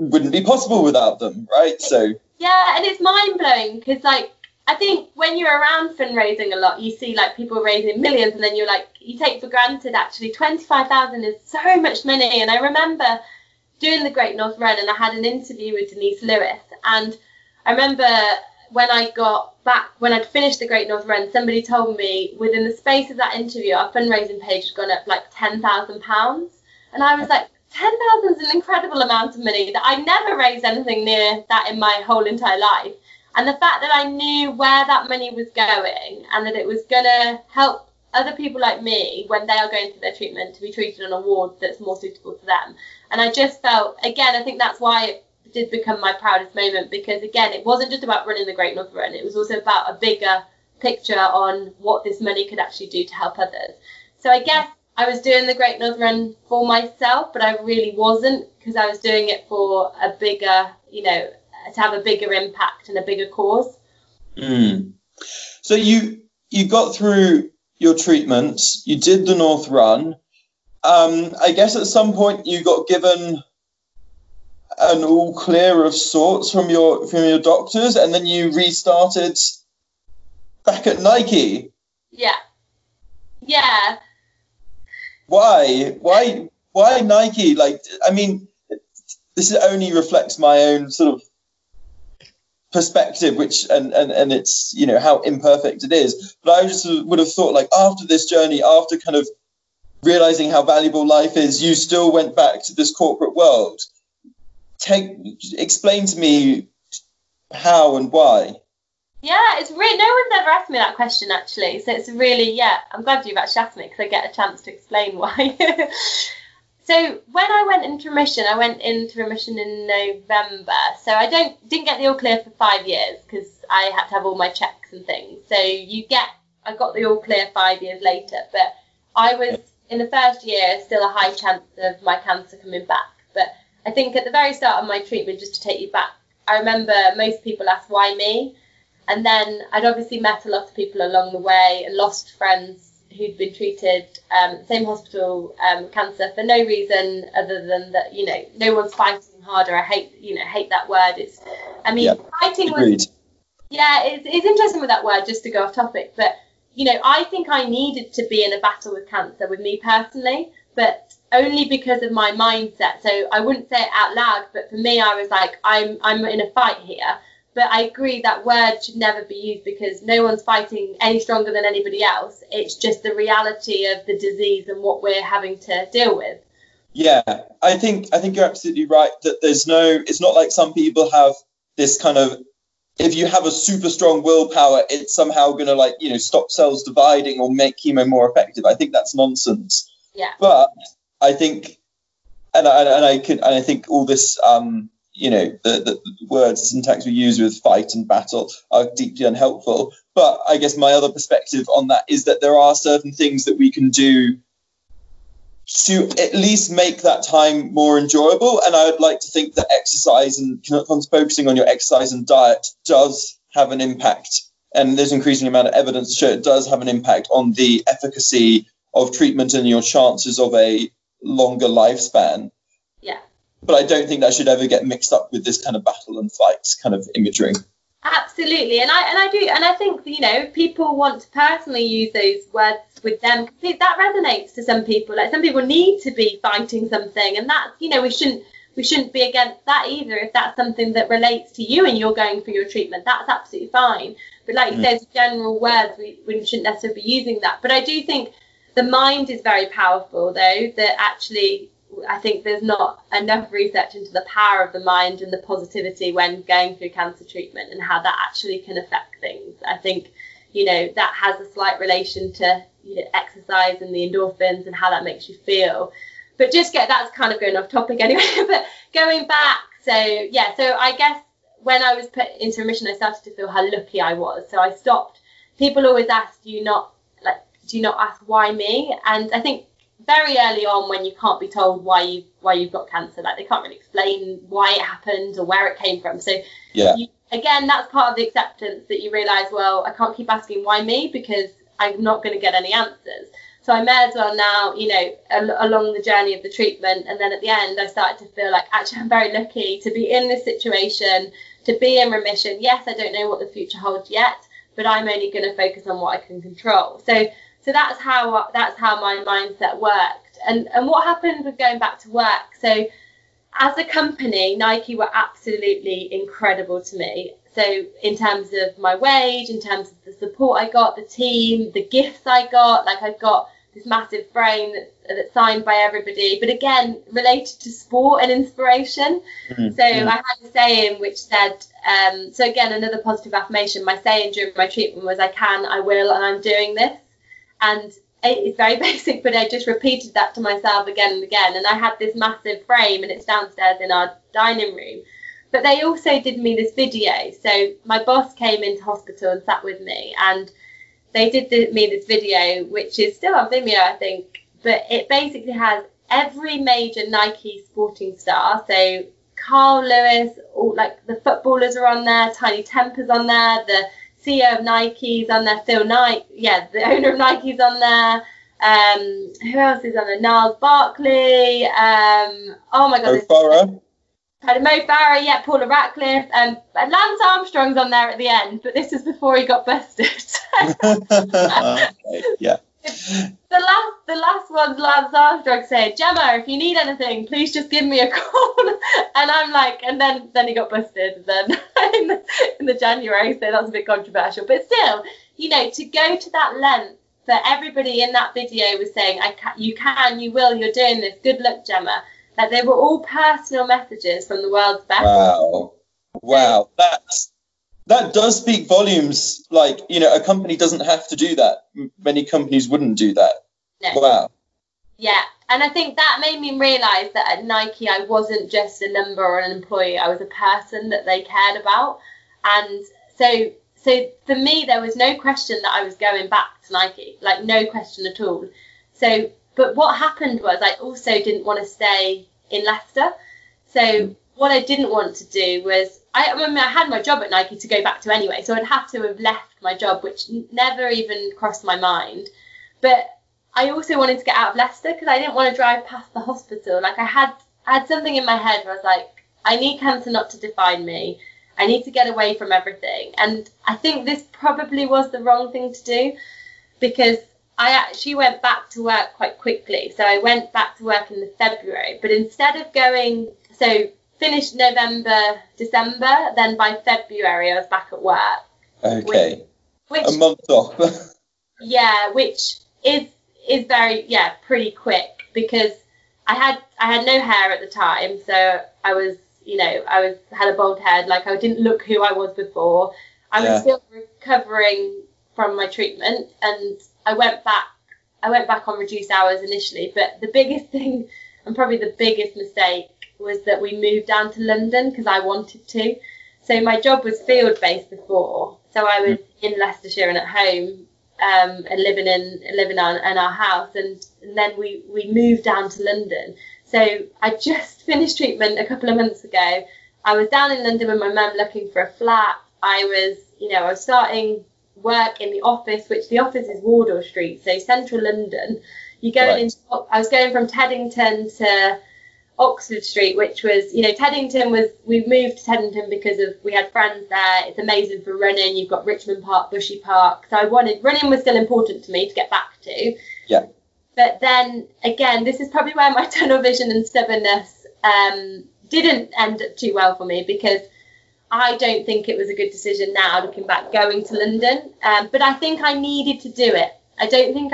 wouldn't be possible without them, right? So yeah, and it's mind-blowing because like I think when you're around fundraising a lot, you see like people raising millions, and then you're like, you take for granted actually 25,000 is so much money. And I remember doing the Great North Run, and I had an interview with Denise Lewis, and I remember when I got back, when I'd finished the Great North Run, somebody told me within the space of that interview, our fundraising page had gone up like £10,000, and I was like, 10,000 is an incredible amount of money that I never raised anything near that in my whole entire life. And the fact that I knew where that money was going and that it was going to help other people like me when they are going through their treatment to be treated on a ward that's more suitable to them. And I just felt, again, I think that's why it did become my proudest moment, because, again, it wasn't just about running the Great North Run. It was also about a bigger picture on what this money could actually do to help others. So I guess I was doing the Great North Run for myself, but I really wasn't, because I was doing it for a bigger, to have a bigger impact and a bigger cause. So you got through your treatments, you did the North Run. I guess at some point you got given an all clear of sorts from your doctors, and then you restarted back at Nike. Yeah. Why Nike? Like, I mean, this only reflects my own sort of perspective, which and it's, you know, how imperfect it is. But I just would have thought, like, after this journey, after kind of realizing how valuable life is, you still went back to this corporate world. Explain to me how and why. Yeah, it's really, no one's ever asked me that question, actually. So it's really, I'm glad you've actually asked me, because I get a chance to explain why. So when I went into remission in November. So I didn't get the all clear for 5 years, because I had to have all my checks and things. So I got the all clear 5 years later, but I was in the first year still a high chance of my cancer coming back. But I think at the very start of my treatment, just to take you back, I remember most people asked, why me? And then I'd obviously met a lot of people along the way and lost friends who'd been treated at the same hospital, cancer, for no reason other than that, you know, no one's fighting harder. I hate that word. Fighting was... Yeah, it's interesting with that word, just to go off topic. But, you know, I think I needed to be in a battle with cancer, with me personally, but only because of my mindset. So I wouldn't say it out loud, but for me, I was like, I'm in a fight here. But I agree that word should never be used, because no one's fighting any stronger than anybody else. It's just the reality of the disease and what we're having to deal with. Yeah, I think you're absolutely right that there's no, it's not like some people have this kind of, if you have a super strong willpower, it's somehow going to, like, you know, stop cells dividing or make chemo more effective. I think that's nonsense. Yeah. But I think, I think all this, you know, the words, the syntax we use with fight and battle are deeply unhelpful. But I guess my other perspective on that is that there are certain things that we can do to at least make that time more enjoyable. And I would like to think that exercise and focusing on your exercise and diet does have an impact. And there's an increasing amount of evidence to show it does have an impact on the efficacy of treatment and your chances of a longer lifespan. Yeah. But I don't think that should ever get mixed up with this kind of battle and fights kind of imagery. Absolutely. And I think, you know, people want to personally use those words with them. That resonates to some people. Like, some people need to be fighting something, and that's, you know, we shouldn't be against that either. If that's something that relates to you and you're going for your treatment, that's absolutely fine. But like you said, general words, we shouldn't necessarily be using that. But I do think the mind is very powerful, though, that actually, I think there's not enough research into the power of the mind and the positivity when going through cancer treatment and how that actually can affect things. I think, you know, that has a slight relation to, you know, exercise and the endorphins and how that makes you feel. But that's kind of going off topic anyway, but going back. So I guess when I was put into remission, I started to feel how lucky I was. So I stopped. People always ask, do you not ask why me? And I think very early on, when you can't be told why you've got cancer, like, they can't really explain why it happened or where it came from. So again, that's part of the acceptance, that you realise, well, I can't keep asking why me, because I'm not going to get any answers. So I may as well now, you know, along the journey of the treatment. And then at the end, I started to feel like, actually, I'm very lucky to be in this situation, to be in remission. Yes, I don't know what the future holds yet, but I'm only going to focus on what I can control. So that's how my mindset worked. And what happened with going back to work? So as a company, Nike were absolutely incredible to me. So in terms of my wage, in terms of the support I got, the team, the gifts I got, like, I've got this massive frame that's signed by everybody. But again, related to sport and inspiration. Mm-hmm. So I had a saying which said, so again, another positive affirmation. My saying during my treatment was, I can, I will, and I'm doing this. And it's very basic, but I just repeated that to myself again and again. And I had this massive frame, and it's downstairs in our dining room. But they also did me this video. So my boss came into hospital and sat with me, and they did me this video, which is still on Vimeo, I think. But it basically has every major Nike sporting star. So Carl Lewis, all, like, the footballers are on there, Tiny Temper's on there, the CEO of Nike's on there, Phil Knight, the owner of Nike's on there, Who else is on there? Niles Barkley. Oh my God. Mo Farah. Mo Farah, yeah, Paula Radcliffe. And Lance Armstrong's on there at the end, but this is before he got busted. Okay, yeah. The last one's Lance Armstrong saying, Gemma, if you need anything, please just give me a call. And I'm like, and then he got busted then in the January, so that's a bit controversial. But still, you know, to go to that length that everybody in that video was saying, you will, you're doing this, good luck, Gemma. Like, they were all personal messages from the world's best. Wow. That does speak volumes. Like, you know, a company doesn't have to do that. Many companies wouldn't do that. No. Wow. Yeah. And I think that made me realise that at Nike, I wasn't just a number or an employee. I was a person that they cared about. And so for me, there was no question that I was going back to Nike, like no question at all. So, but what happened was I also didn't want to stay in Leicester. So what I didn't want to do was, I had my job at Nike to go back to anyway, so I'd have to have left my job, which never even crossed my mind. But I also wanted to get out of Leicester because I didn't want to drive past the hospital. Like, I had something in my head where I was like, I need cancer not to define me. I need to get away from everything. And I think this probably was the wrong thing to do, because I actually went back to work quite quickly. So I went back to work in February, but instead of going, so finished November, December, then by February I was back at work. Okay. Which, a month off. Yeah, which is very, yeah, pretty quick, because I had no hair at the time, so I was, you know, I had a bald head, like I didn't look who I was before. I was still recovering from my treatment, and I went back on reduced hours initially. But the biggest thing, and probably the biggest mistake, was that we moved down to London because I wanted to. So my job was field-based before, so I was in Leicestershire and at home, and living in our house, and then we moved down to London. So I just finished treatment a couple of months ago. I was down in London with my mum looking for a flat. I was starting work in the office, which the office is Wardour Street, so central London. You're going right. I was going from Teddington to Oxford Street, which was, you know, we moved to Teddington because we had friends there. It's amazing for running. You've got Richmond Park, Bushy Park. So running was still important to me to get back to. Yeah. But then again, this is probably where my tunnel vision and stubbornness didn't end up too well for me, because I don't think it was a good decision now looking back, going to London. But I think I needed to do it. I don't think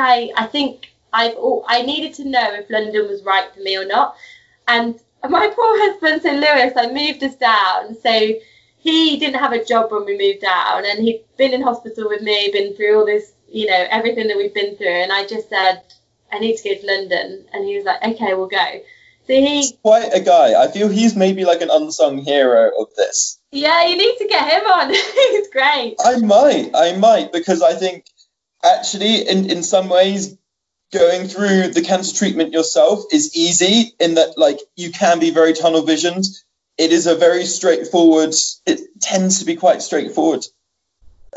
I needed to know if London was right for me or not. And my poor husband, so Lewis, I moved us down. So he didn't have a job when we moved down, and he'd been in hospital with me, been through all this, you know, everything that we've been through. And I just said, I need to go to London. And he was like, okay, we'll go. So he's quite a guy. I feel he's maybe like an unsung hero of this. Yeah, you need to get him on. He's great. I might, because I think actually in some ways, going through the cancer treatment yourself is easy, in that, like, you can be very tunnel visioned. It tends to be quite straightforward.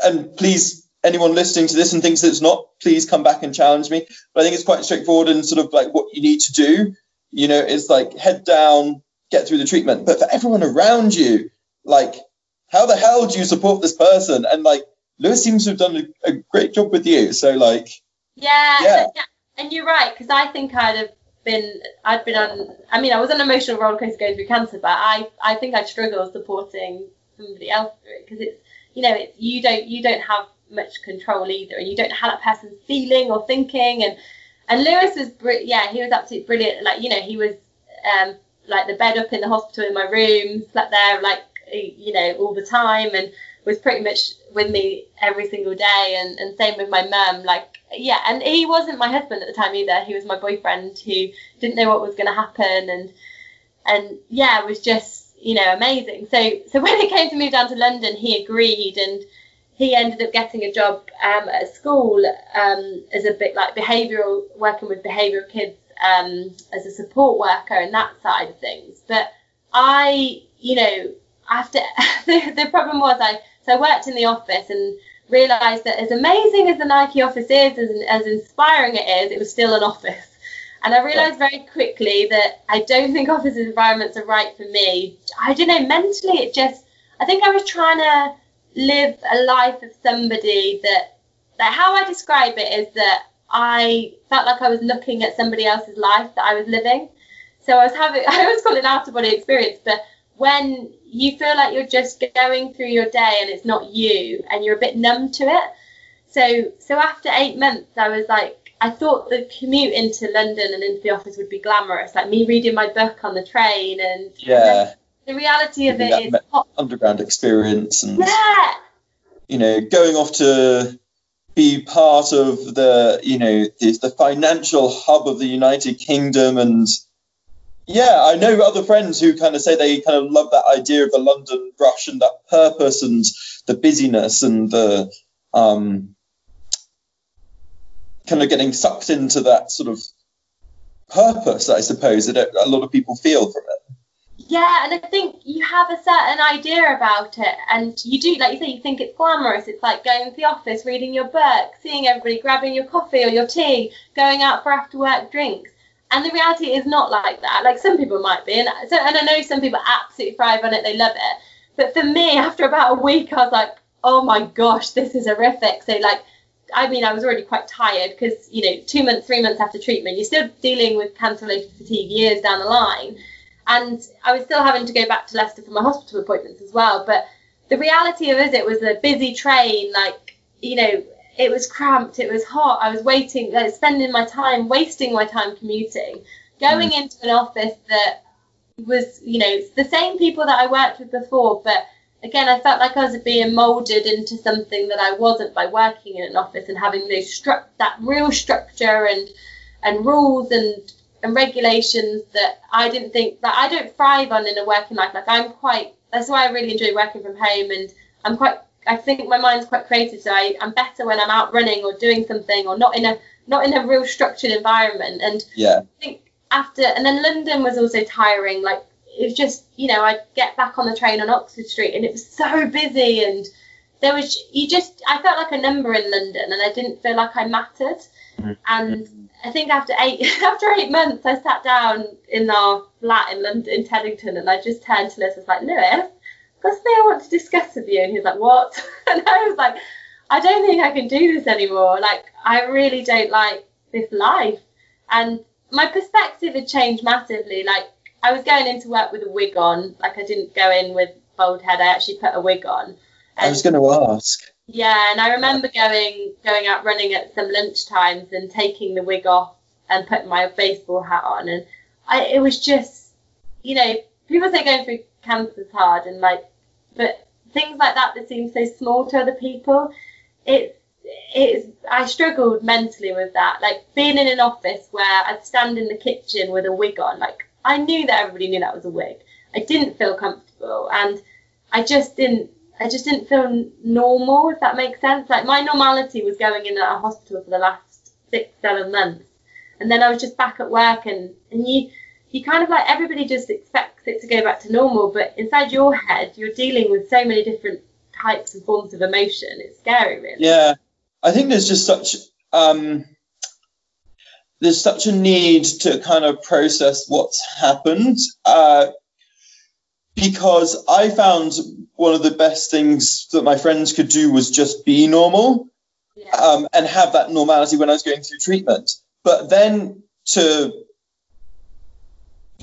And please, anyone listening to this and thinks that it's not, please come back and challenge me. But I think it's quite straightforward and sort of like what you need to do. You know, it's like head down, get through the treatment. But for everyone around you, like, how the hell do you support this person? And like, Lewis seems to have done a great job with you. So like, yeah. And you're right, because I think I was on an emotional roller coaster going through cancer, but I think I'd struggle supporting somebody else through it, because it's, you know, it's, you don't have much control either, and you don't have that person's feeling or thinking. And Lewis was, he was absolutely brilliant. Like, you know, he was like the bed up in the hospital in my room, slept there like, you know, all the time, and was pretty much with me every single day, and same with my mum, like, yeah. And he wasn't my husband at the time either. He was my boyfriend who didn't know what was going to happen, and yeah, it was just, you know, amazing. So when it came to move down to London, he agreed, and he ended up getting a job at a school as a bit like behavioural, working with behavioural kids as a support worker and that side of things. But I, you know, after the problem was I worked in the office and realised that as amazing as the Nike office is, as inspiring it is, it was still an office. And I realised very quickly that I don't think office environments are right for me. I don't know, mentally it just, I think I was trying to live a life of somebody that, like, how I describe it is that I felt like I was looking at somebody else's life that I was living. So I was having, I always call it an out-of-body experience, but when you feel like you're just going through your day and it's not you and you're a bit numb to it. So after 8 months, I was like, I thought the commute into London and into the office would be glamorous, like me reading my book on the train. And the reality of it is underground experience and, you know, going off to be part of the, you know, the financial hub of the United Kingdom. And yeah, I know other friends who kind of say they kind of love that idea of the London rush and that purpose and the busyness and the kind of getting sucked into that sort of purpose, I suppose, that a lot of people feel from it. Yeah, and I think you have a certain idea about it, and you do, like you say, you think it's glamorous. It's like going to the office, reading your book, seeing everybody, grabbing your coffee or your tea, going out for after-work drinks. And the reality is not like that. Like, some people might be. And I know some people absolutely thrive on it. They love it. But for me, after about a week, I was like, oh, my gosh, this is horrific. So, like, I mean, I was already quite tired because, you know, 2 months, 3 months after treatment, you're still dealing with cancer-related fatigue years down the line. And I was still having to go back to Leicester for my hospital appointments as well. But the reality of it was a busy train, like, you know, it was cramped, it was hot, I was waiting, like, spending my time, wasting my time commuting, going into an office that was, you know, the same people that I worked with before, but again, I felt like I was being moulded into something that I wasn't by working in an office and having those that real structure and rules and regulations that I didn't think, that I don't thrive on in a working life. Like, I'm quite, that's why I really enjoy working from home, and I'm quite, I think my mind's quite creative, so I'm better when I'm out running or doing something or not in a real structured environment. And I think after, and then London was also tiring. Like, it was just, you know, I'd get back on the train on Oxford Street and it was so busy, and there was, you just, I felt like a number in London and I didn't feel like I mattered. And I think after eight months, I sat down in our flat in London, in Teddington, and I just turned to Liz and was like, Lewis, that's the thing I want to discuss with you. And he's like, what? And I was like, I don't think I can do this anymore. Like, I really don't like this life. And my perspective had changed massively. Like, I was going into work with a wig on. Like, I didn't go in with bald head. I actually put a wig on. And, I was going to ask. Yeah, and I remember going out running at some lunch times and taking the wig off and putting my baseball hat on. And it was just, you know, people say going through cancer's hard, and like, but things like that that seem so small to other people, I struggled mentally with that. Like, being in an office where I'd stand in the kitchen with a wig on, like, I knew that everybody knew that was a wig. I didn't feel comfortable, and I just didn't feel normal, if that makes sense. Like, my normality was going in at a hospital for the last 6-7 months, and then I was just back at work, and you kind of, like, everybody just expects it to go back to normal, but inside your head, you're dealing with so many different types and forms of emotion. It's scary, really. Yeah, I think there's just such a need to kind of process what's happened, because I found one of the best things that my friends could do was just be normal, and have that normality when I was going through treatment. But then to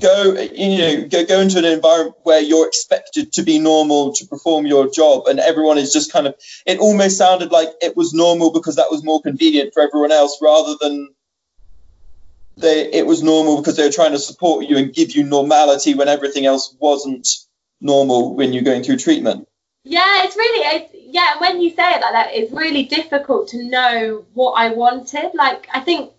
go into an environment where you're expected to be normal, to perform your job, and everyone is just kind of, it almost sounded like it was normal because that was more convenient for everyone else, rather than it was normal because they were trying to support you and give you normality when everything else wasn't normal when you're going through treatment. Yeah, it's when you say it like that, it's really difficult to know what I wanted. Like, I think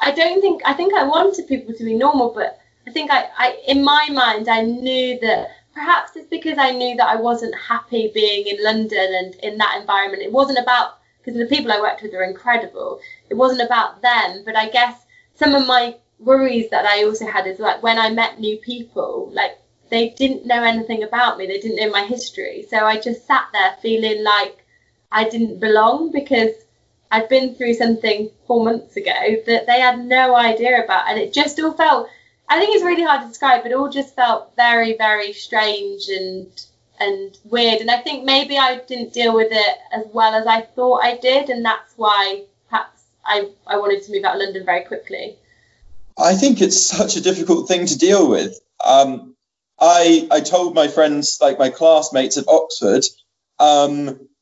I wanted people to be normal, but I think I in my mind, I knew that perhaps it's because I knew that I wasn't happy being in London and in that environment. It wasn't about, because the people I worked with were incredible, it wasn't about them. But I guess some of my worries that I also had is, like, when I met new people, like, they didn't know anything about me. They didn't know my history. So I just sat there feeling like I didn't belong, because I'd been through something 4 months ago that they had no idea about. And it just all felt, I think it's really hard to describe, but it all just felt very, very strange and weird. And I think maybe I didn't deal with it as well as I thought I did. And that's why perhaps I wanted to move out of London very quickly. I think it's such a difficult thing to deal with. I told my friends, like my classmates at Oxford,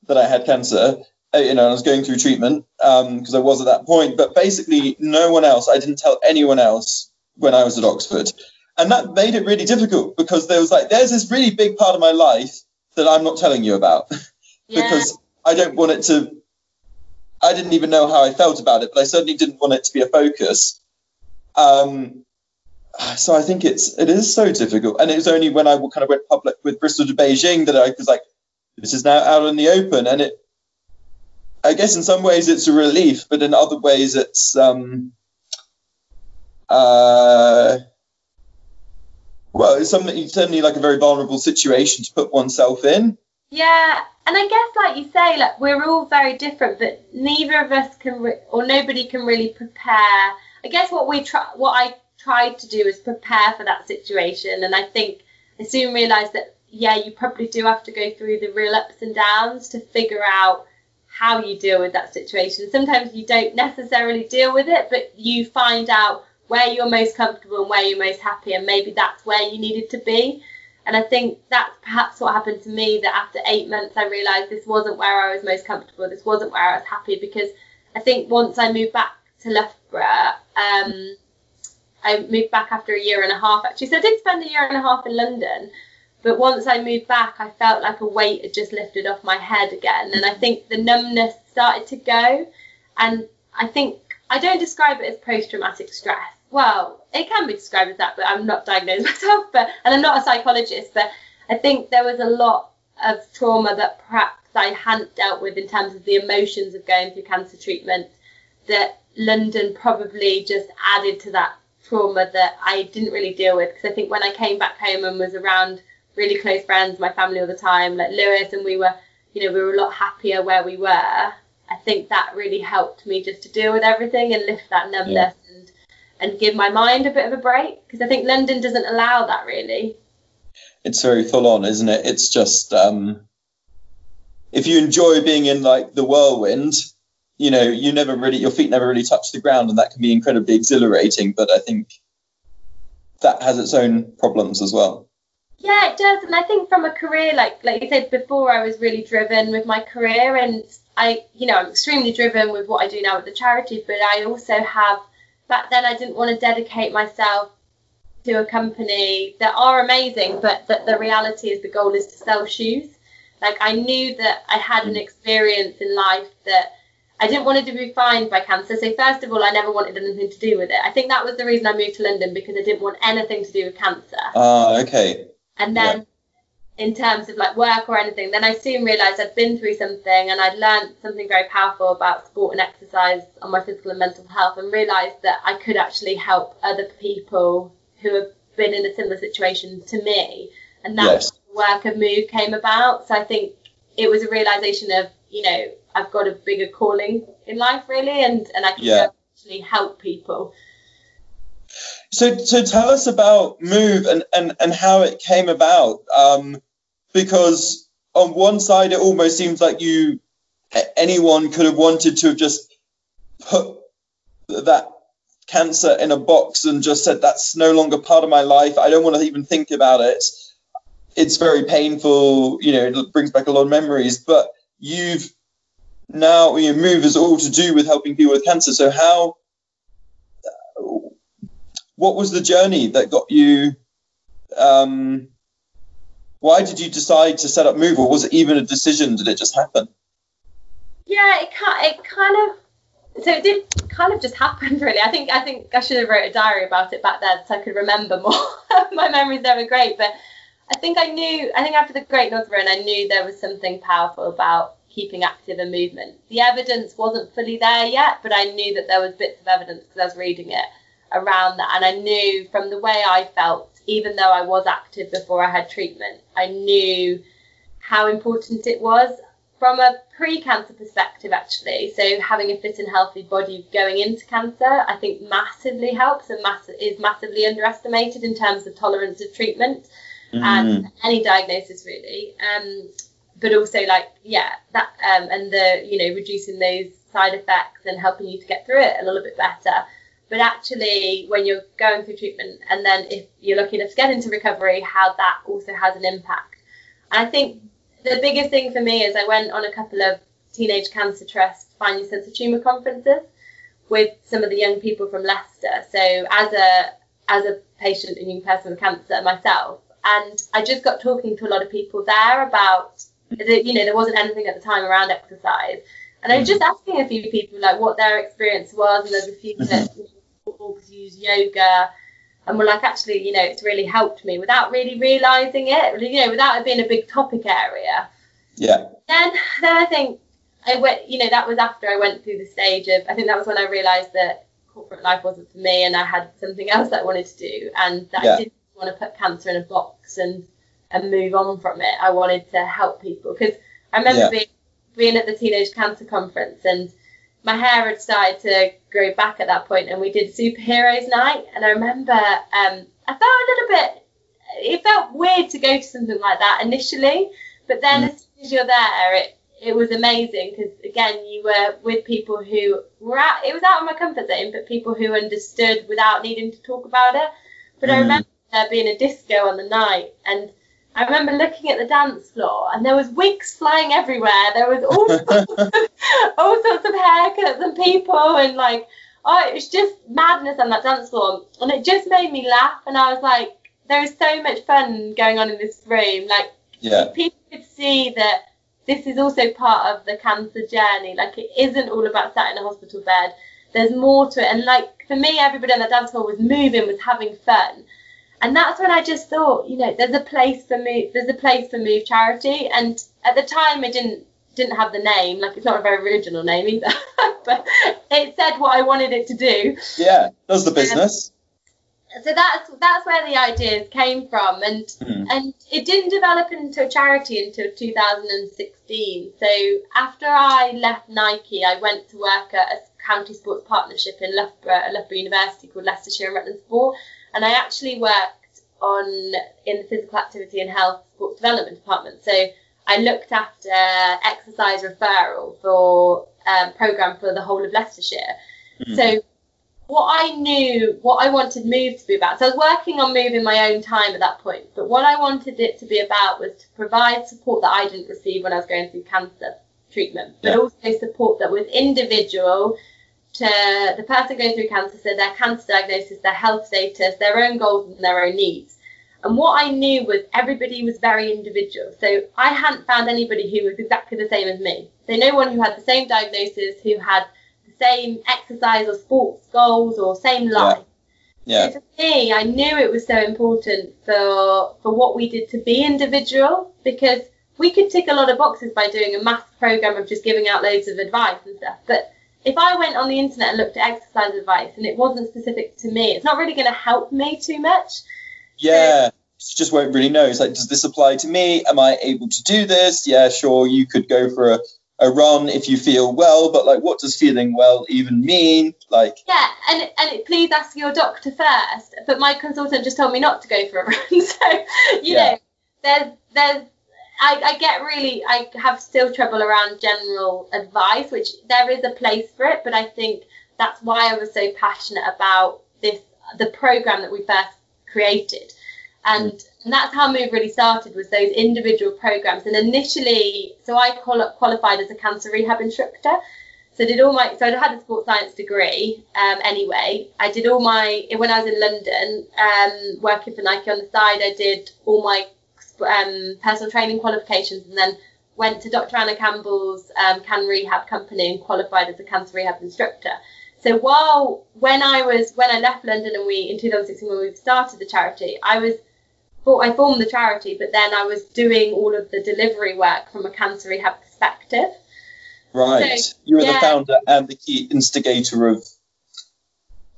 that I had cancer. You know, I was going through treatment because I was at that point. But basically, no one else. I didn't tell anyone else when I was at Oxford, and that made it really difficult, because there was like, there's this really big part of my life that I'm not telling you about because I don't want it to. I didn't even know how I felt about it, but I certainly didn't want it to be a focus. So I think it is so difficult, and it was only when I kind of went public with Bristol to Beijing that I was like, this is now out in the open, and it. I guess in some ways it's a relief, but in other ways it's it's something certainly like a very vulnerable situation to put oneself in. Yeah, and I guess like you say, like we're all very different, but neither of us can or nobody can really prepare. I guess what I tried to do is prepare for that situation, and I think I soon realised that you probably do have to go through the real ups and downs to figure out how you deal with that situation. Sometimes you don't necessarily deal with it, but you find out where you're most comfortable and where you're most happy, and maybe that's where you needed to be. And I think that's perhaps what happened to me, that after 8 months I realised this wasn't where I was most comfortable, this wasn't where I was happy, because I think once I moved back to Loughborough, I moved back after a year and a half actually, so I did spend a year and a half in London. But once I moved back, I felt like a weight had just lifted off my head again. And I think the numbness started to go. And I think, I don't describe it as post-traumatic stress. Well, it can be described as that, but I'm not diagnosed myself. And I'm not a psychologist, but I think there was a lot of trauma that perhaps I hadn't dealt with in terms of the emotions of going through cancer treatment, that London probably just added to that trauma that I didn't really deal with. Because I think when I came back home and was around really close friends, my family all the time, like Lewis, and we were a lot happier where we were. I think that really helped me just to deal with everything and lift that numbness and give my mind a bit of a break, because I think London doesn't allow that really. It's very full on, isn't it? It's just if you enjoy being in like the whirlwind, you know, you never really, your feet never really touch the ground, and that can be incredibly exhilarating. But I think that has its own problems as well. Yeah, it does. And I think from a career, like you said before, I was really driven with my career, and I'm extremely driven with what I do now with the charity. But I also have, back then I didn't want to dedicate myself to a company that are amazing, but that the reality is the goal is to sell shoes. Like I knew that I had an experience in life that I didn't want to be defined by cancer. So first of all, I never wanted anything to do with it. I think that was the reason I moved to London, because I didn't want anything to do with cancer. Okay. And then in terms of like work or anything, then I soon realised I'd been through something, and I'd learned something very powerful about sport and exercise on my physical and mental health, and realised that I could actually help other people who have been in a similar situation to me. And that's how the work of Move came about. So I think it was a realisation of, you know, I've got a bigger calling in life really, and I can actually help people. So tell us about Move and how it came about, because on one side it almost seems like anyone could have wanted to have just put that cancer in a box and just said, that's no longer part of my life, I don't want to even think about it, it's very painful, you know, it brings back a lot of memories. But your Move is all to do with helping people with cancer. So what was the journey that got you, why did you decide to set up Move, or was it even a decision, did it just happen? Yeah, it did kind of just happen really. I think I should have wrote a diary about it back then so I could remember more. My memory's never great, but I think after the Great North Run I knew there was something powerful about keeping active and movement. The evidence wasn't fully there yet, but I knew that there was bits of evidence because I was reading it around that, and I knew from the way I felt, even though I was active before I had treatment, I knew how important it was. from a pre-cancer perspective, actually, so having a fit and healthy body going into cancer, I think massively helps and is massively underestimated in terms of tolerance of treatment and any diagnosis, really. But also, like, yeah, that and the, you know, reducing those side effects and helping you to get through it a little bit better. But actually, when you're going through treatment and then if you're lucky enough to get into recovery, how that also has an impact. And I think the biggest thing for me is I went on a couple of Teenage Cancer Trust Find Your Sense of Tumour conferences with some of the young people from Leicester. So as a patient and young person with cancer myself, and I just got talking to a lot of people there about, you know, there wasn't anything at the time around exercise. And I was just asking a few people, like, what their experience was, and there's a few that use yoga, and we're like, actually, you know, it's really helped me without really realising it, you know, without it being a big topic area. Yeah. Then I think I went, you know, that was after I went through the stage of, I think that was when I realised that corporate life wasn't for me and I had something else that I wanted to do, and that I didn't want to put cancer in a box and move on from it. I wanted to help people, because I remember being at the Teenage Cancer Conference, and my hair had started to grow back at that point, and we did Superheroes Night. And I remember it felt weird to go to something like that initially, but then as soon as you're there, it was amazing, because again, you were with people who were it was out of my comfort zone, but people who understood without needing to talk about it. But I remember there being a disco on the night, and I remember looking at the dance floor, and there was wigs flying everywhere. There was all sorts of haircuts and people, and like, oh, it was just madness on that dance floor. And it just made me laugh. And I was like, there is so much fun going on in this room. Like, people could see that this is also part of the cancer journey. Like, it isn't all about sat in a hospital bed. There's more to it. And like, for me, everybody on that dance floor was moving, was having fun. And that's when I just thought, you know, there's a place for Move. There's a place for Move Charity. And at the time, it didn't have the name. Like, it's not a very original name either, but it said what I wanted it to do. Yeah, does the business. So that's where the ideas came from, and it didn't develop into a charity until 2016. So after I left Nike, I went to work at a county sports partnership in Loughborough University called Leicestershire and Rutland Sport. And I actually worked in the physical activity and health sports development department. So I looked after exercise referral for a programme for the whole of Leicestershire. So what I wanted Move to be about, so I was working on Move in my own time at that point, but what I wanted it to be about was to provide support that I didn't receive when I was going through cancer treatment, but also support that was individual to the person going through cancer, so their cancer diagnosis, their health status, their own goals and their own needs. And what I knew was everybody was very individual. So I hadn't found anybody who was exactly the same as me. So no one who had the same diagnosis, who had the same exercise or sports goals or same life. Yeah. So for me, I knew it was so important for what we did to be individual, because we could tick a lot of boxes by doing a mass programme of just giving out loads of advice and stuff. But if I went on the internet and looked at exercise advice and it wasn't specific to me, it's not really going to help me too much. Yeah, so, you just won't really know. It's like, does this apply to me? Am I able to do this? Yeah, sure, you could go for a run if you feel well, but like, what does feeling well even mean? Like, yeah, and please ask your doctor first. But my consultant just told me not to go for a run, so you know, there's. I have still trouble around general advice, which there is a place for it, but I think that's why I was so passionate about this, the program that we first created. And that's how Move really started, was those individual programs. And initially, so I qualified as a cancer rehab instructor. So I had a sports science degree anyway. I did all my, when I was in London, working for Nike on the side, I did all my personal training qualifications, and then went to Dr. Anna Campbell's Can Rehab company and qualified as a cancer rehab instructor. So when I left London and in 2016 when we started the charity, I formed the charity, but then I was doing all of the delivery work from a cancer rehab perspective. Right, so, you were the founder and the key instigator of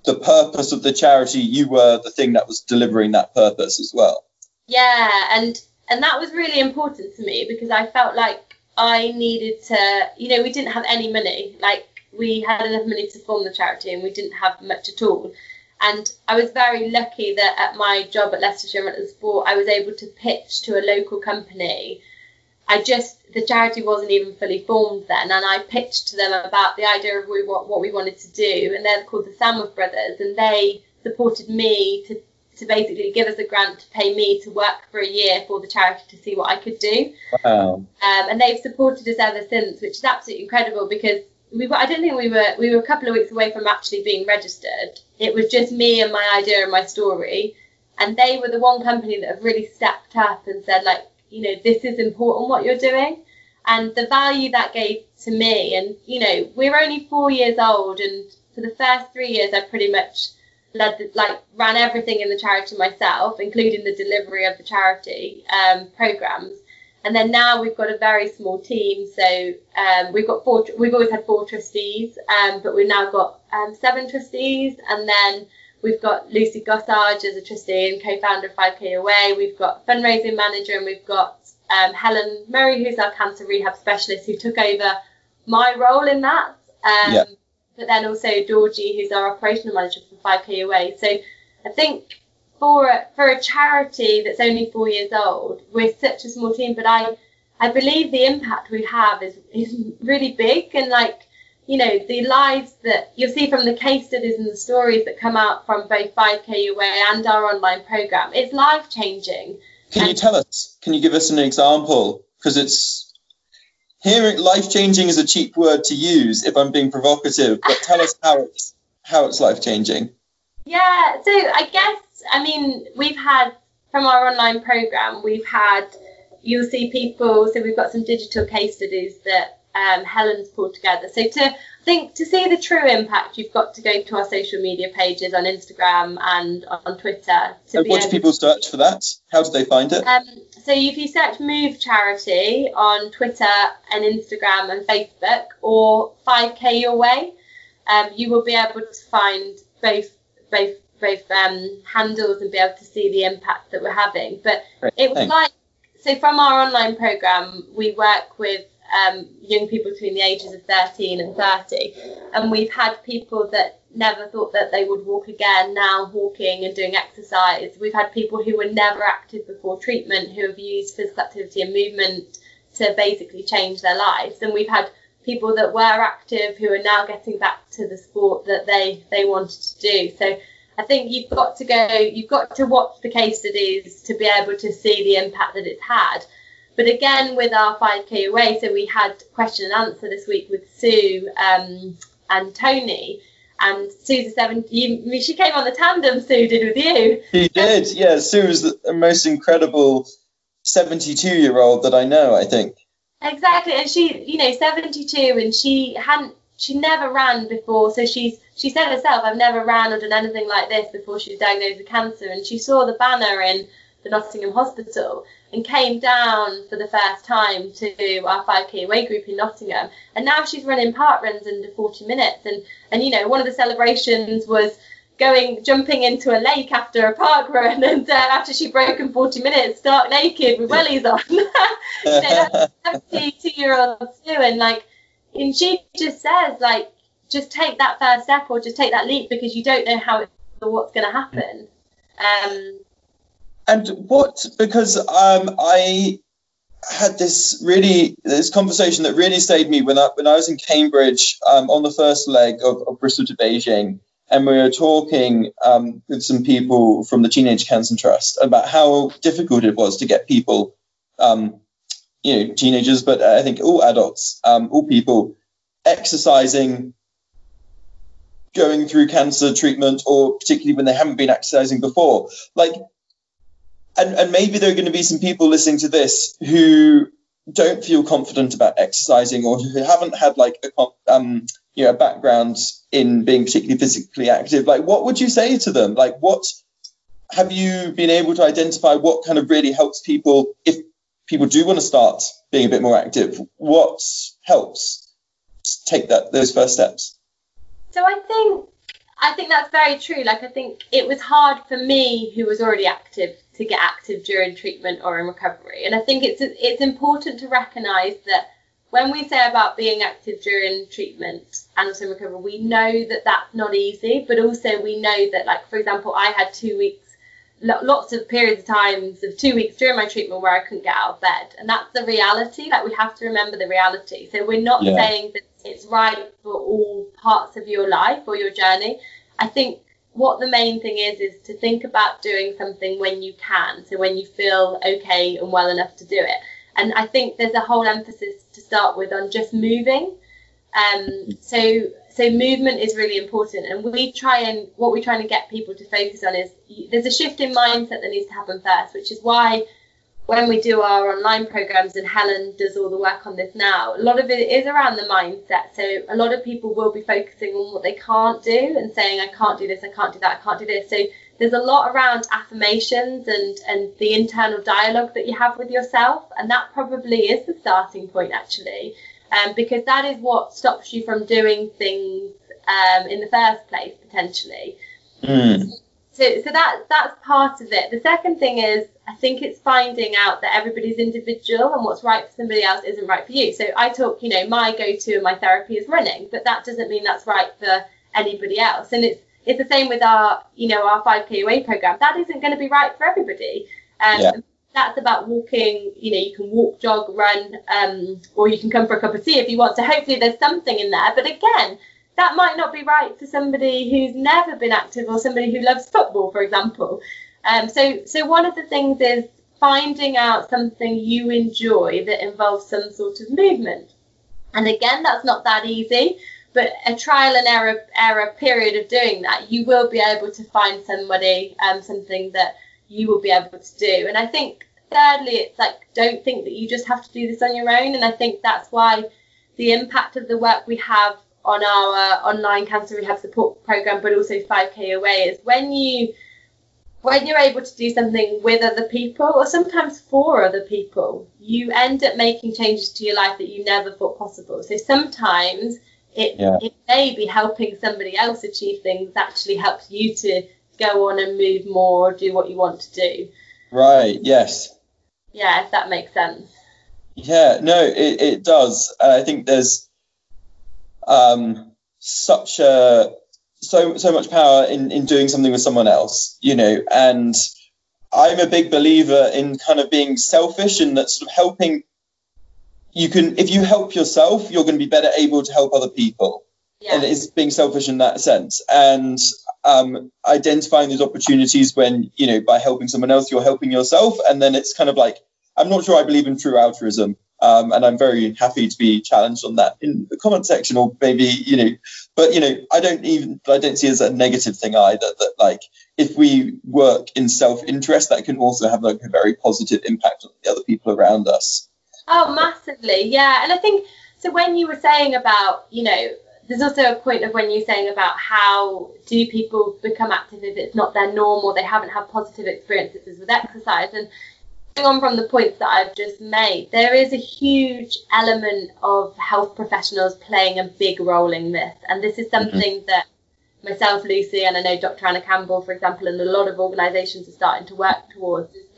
the purpose of the charity. You were the thing that was delivering that purpose as well. Yeah, and that was really important to me, because I felt like I needed to, you know, we didn't have any money. Like, we had enough money to form the charity and we didn't have much at all. And I was very lucky that at my job at Leicestershire and Rutland Sport, I was able to pitch to a local company. The charity wasn't even fully formed then, and I pitched to them about the idea of what we wanted to do, and they're called the Samworth Brothers, and they supported me to basically give us a grant to pay me to work for a year for the charity to see what I could do. Wow. And they've supported us ever since, which is absolutely incredible, because I don't think we were a couple of weeks away from actually being registered. It was just me and my idea and my story, and they were the one company that have really stepped up and said, like, you know, this is important what you're doing, and the value that gave to me. And, you know, we're only 4 years old, and for the first 3 years I pretty much ran everything in the charity myself, including the delivery of the charity programs. And then now we've got a very small team, so we've always had 4 trustees, but we've now got 7 trustees, and then we've got Lucy Gossage as a trustee and co-founder of 5K Away. We've got fundraising manager, and we've got Helen Murray, who's our cancer rehab specialist, who took over my role in that. But then also Dorji, who's our operational manager for 5K Away. So I think for a charity that's only 4 years old, we're such a small team, but I believe the impact we have is really big, and, like, you know, the lives that you'll see from the case studies and the stories that come out from both 5K Away and our online program, it's life changing. Can you give us an example? Because life changing is a cheap word to use if I'm being provocative, but tell us how it's life changing. Yeah, so I guess, I mean, we've had, from our online program, you'll see people, so we've got some digital case studies that Helen's pulled together. So to see the true impact, you've got to go to our social media pages on Instagram and on Twitter. What do people search for that? How do they find it? So if you search Move Charity on Twitter and Instagram and Facebook, or 5K Your Way, you will be able to find both handles and be able to see the impact that we're having. But so from our online program, we work with young people between the ages of 13 and 30, and we've had people that never thought that they would walk again now walking and doing exercise. We've had people who were never active before treatment who have used physical activity and movement to basically change their lives, and we've had people that were active who are now getting back to the sport that they wanted to do. So I think you've got to watch the case studies to be able to see the impact that it's had. But again, with our 5K Away, so we had question and answer this week with Sue and Tony. And Sue's she came on the tandem Sue did with you. She did, yeah. Sue was the most incredible 72-year-old that I know, I think. Exactly, and she, you know, 72, and she never ran before. So she said herself, I've never ran or done anything like this before she was diagnosed with cancer. And she saw the banner in the Nottingham hospital and came down for the first time to our 5K Away group in Nottingham, and now she's running park runs under 40 minutes and you know, one of the celebrations was jumping into a lake after a park run, and after she'd broken 40 minutes stark naked with wellies on. You know, that's 72-year-olds too, and she just says, like, just take that first step or just take that leap, because you don't know how or what's going to happen. I had this conversation that really stayed me when I was in Cambridge on the first leg of Bristol to Beijing, and we were talking with some people from the Teenage Cancer Trust about how difficult it was to get people, you know, teenagers, but I think all adults, all people exercising, going through cancer treatment, or particularly when they haven't been exercising before, like. And maybe there are going to be some people listening to this who don't feel confident about exercising, or who haven't had a background in being particularly physically active. Like, what would you say to them? Like, what have you been able to identify? What kind of really helps people if people do want to start being a bit more active? What helps take those first steps? So I think that's very true. Like, I think it was hard for me, who was already active, to get active during treatment or in recovery. And I think it's important to recognise that when we say about being active during treatment and also recovery, we know that that's not easy, but also we know that, like, for example, I had 2 weeks, lots of periods of times of 2 weeks during my treatment where I couldn't get out of bed, and that's the reality. Like, we have to remember the reality. So we're not saying that it's right for all parts of your life or your journey. I think what the main thing is to think about doing something when you can, so when you feel okay and well enough to do it. And I think there's a whole emphasis to start with on just moving. So movement is really important. And what we're trying to get people to focus on is there's a shift in mindset that needs to happen first, which is why when we do our online programs, and Helen does all the work on this now, a lot of it is around the mindset. So a lot of people will be focusing on what they can't do and saying, I can't do this, I can't do that, I can't do this. So there's a lot around affirmations and the internal dialogue that you have with yourself. And that probably is the starting point, actually, because that is what stops you from doing things in the first place, potentially. Mm. So that's part of it. The second thing is, I think it's finding out that everybody's individual and what's right for somebody else isn't right for you. So I talk, my go-to and my therapy is running, but that doesn't mean that's right for anybody else. And it's the same with our 5K Away program. That isn't going to be right for everybody. That's about walking. You can walk, jog, run, or you can come for a cup of tea if you want to. Hopefully there's something in there. But again, that might not be right for somebody who's never been active or somebody who loves football, for example. So one of the things is finding out something you enjoy that involves some sort of movement. And again, that's not that easy, but a trial and error period of doing that, you will be able to find somebody, something that you will be able to do. And I think thirdly, it's like, don't think that you just have to do this on your own. And I think that's why the impact of the work we have on our online cancer rehab support program, but also 5K Away, is when you're able to do something with other people, or sometimes for other people, you end up making changes to your life that you never thought possible. So sometimes it may be helping somebody else achieve things that actually helps you to go on and move more, do what you want to do. Right. Yes. Yeah. If that makes sense. Yeah. No, it does. And I think there's such a so much power in doing something with someone else, and I'm a big believer in kind of being selfish, and that sort of helping. If you help yourself, you're going to be better able to help other people. Yeah. And it's being selfish in that sense, and identifying those opportunities when, by helping someone else, you're helping yourself. And then it's kind of like, I'm not sure I believe in true altruism. And I'm very happy to be challenged on that in the comment section, or maybe, I don't see it as a negative thing either, that like, if we work in self-interest, that can also have like a very positive impact on the other people around us. Oh, massively. Yeah. And I think, so when you were saying about, there's also a point of when you're saying about how do people become active if it's not their norm, or they haven't had positive experiences with exercise. And going on from the points that I've just made, there is a huge element of health professionals playing a big role in this. And this is something that myself, Lucy, and I know Dr. Anna Campbell, for example, and a lot of organisations are starting to work towards, is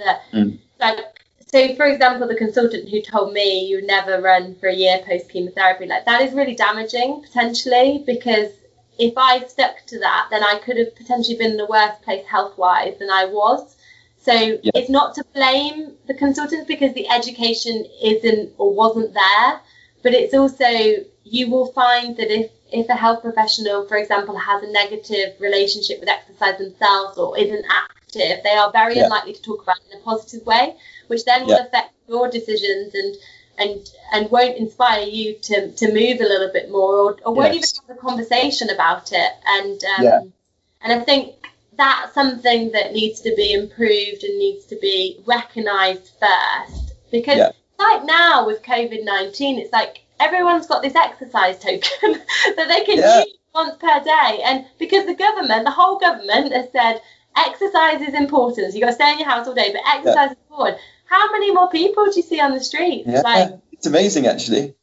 that so, for example, the consultant who told me you never run for a year post chemotherapy, like, that is really damaging potentially, because if I stuck to that, then I could have potentially been in the worst place health wise than I was. So it's not to blame the consultants, because the education isn't or wasn't there, but it's also, you will find that if a health professional, for example, has a negative relationship with exercise themselves or isn't active, they are very unlikely to talk about it in a positive way, which then will affect your decisions and won't inspire you to move a little bit more, or won't even have a conversation about it. And and I think that's something that needs to be improved and needs to be recognised first, because like now with COVID-19, it's like everyone's got this exercise token that they can use once per day, and because the whole government has said exercise is important, so you've got to stay in your house all day, but exercise is important. How many more people do you see on the street? It's amazing, actually.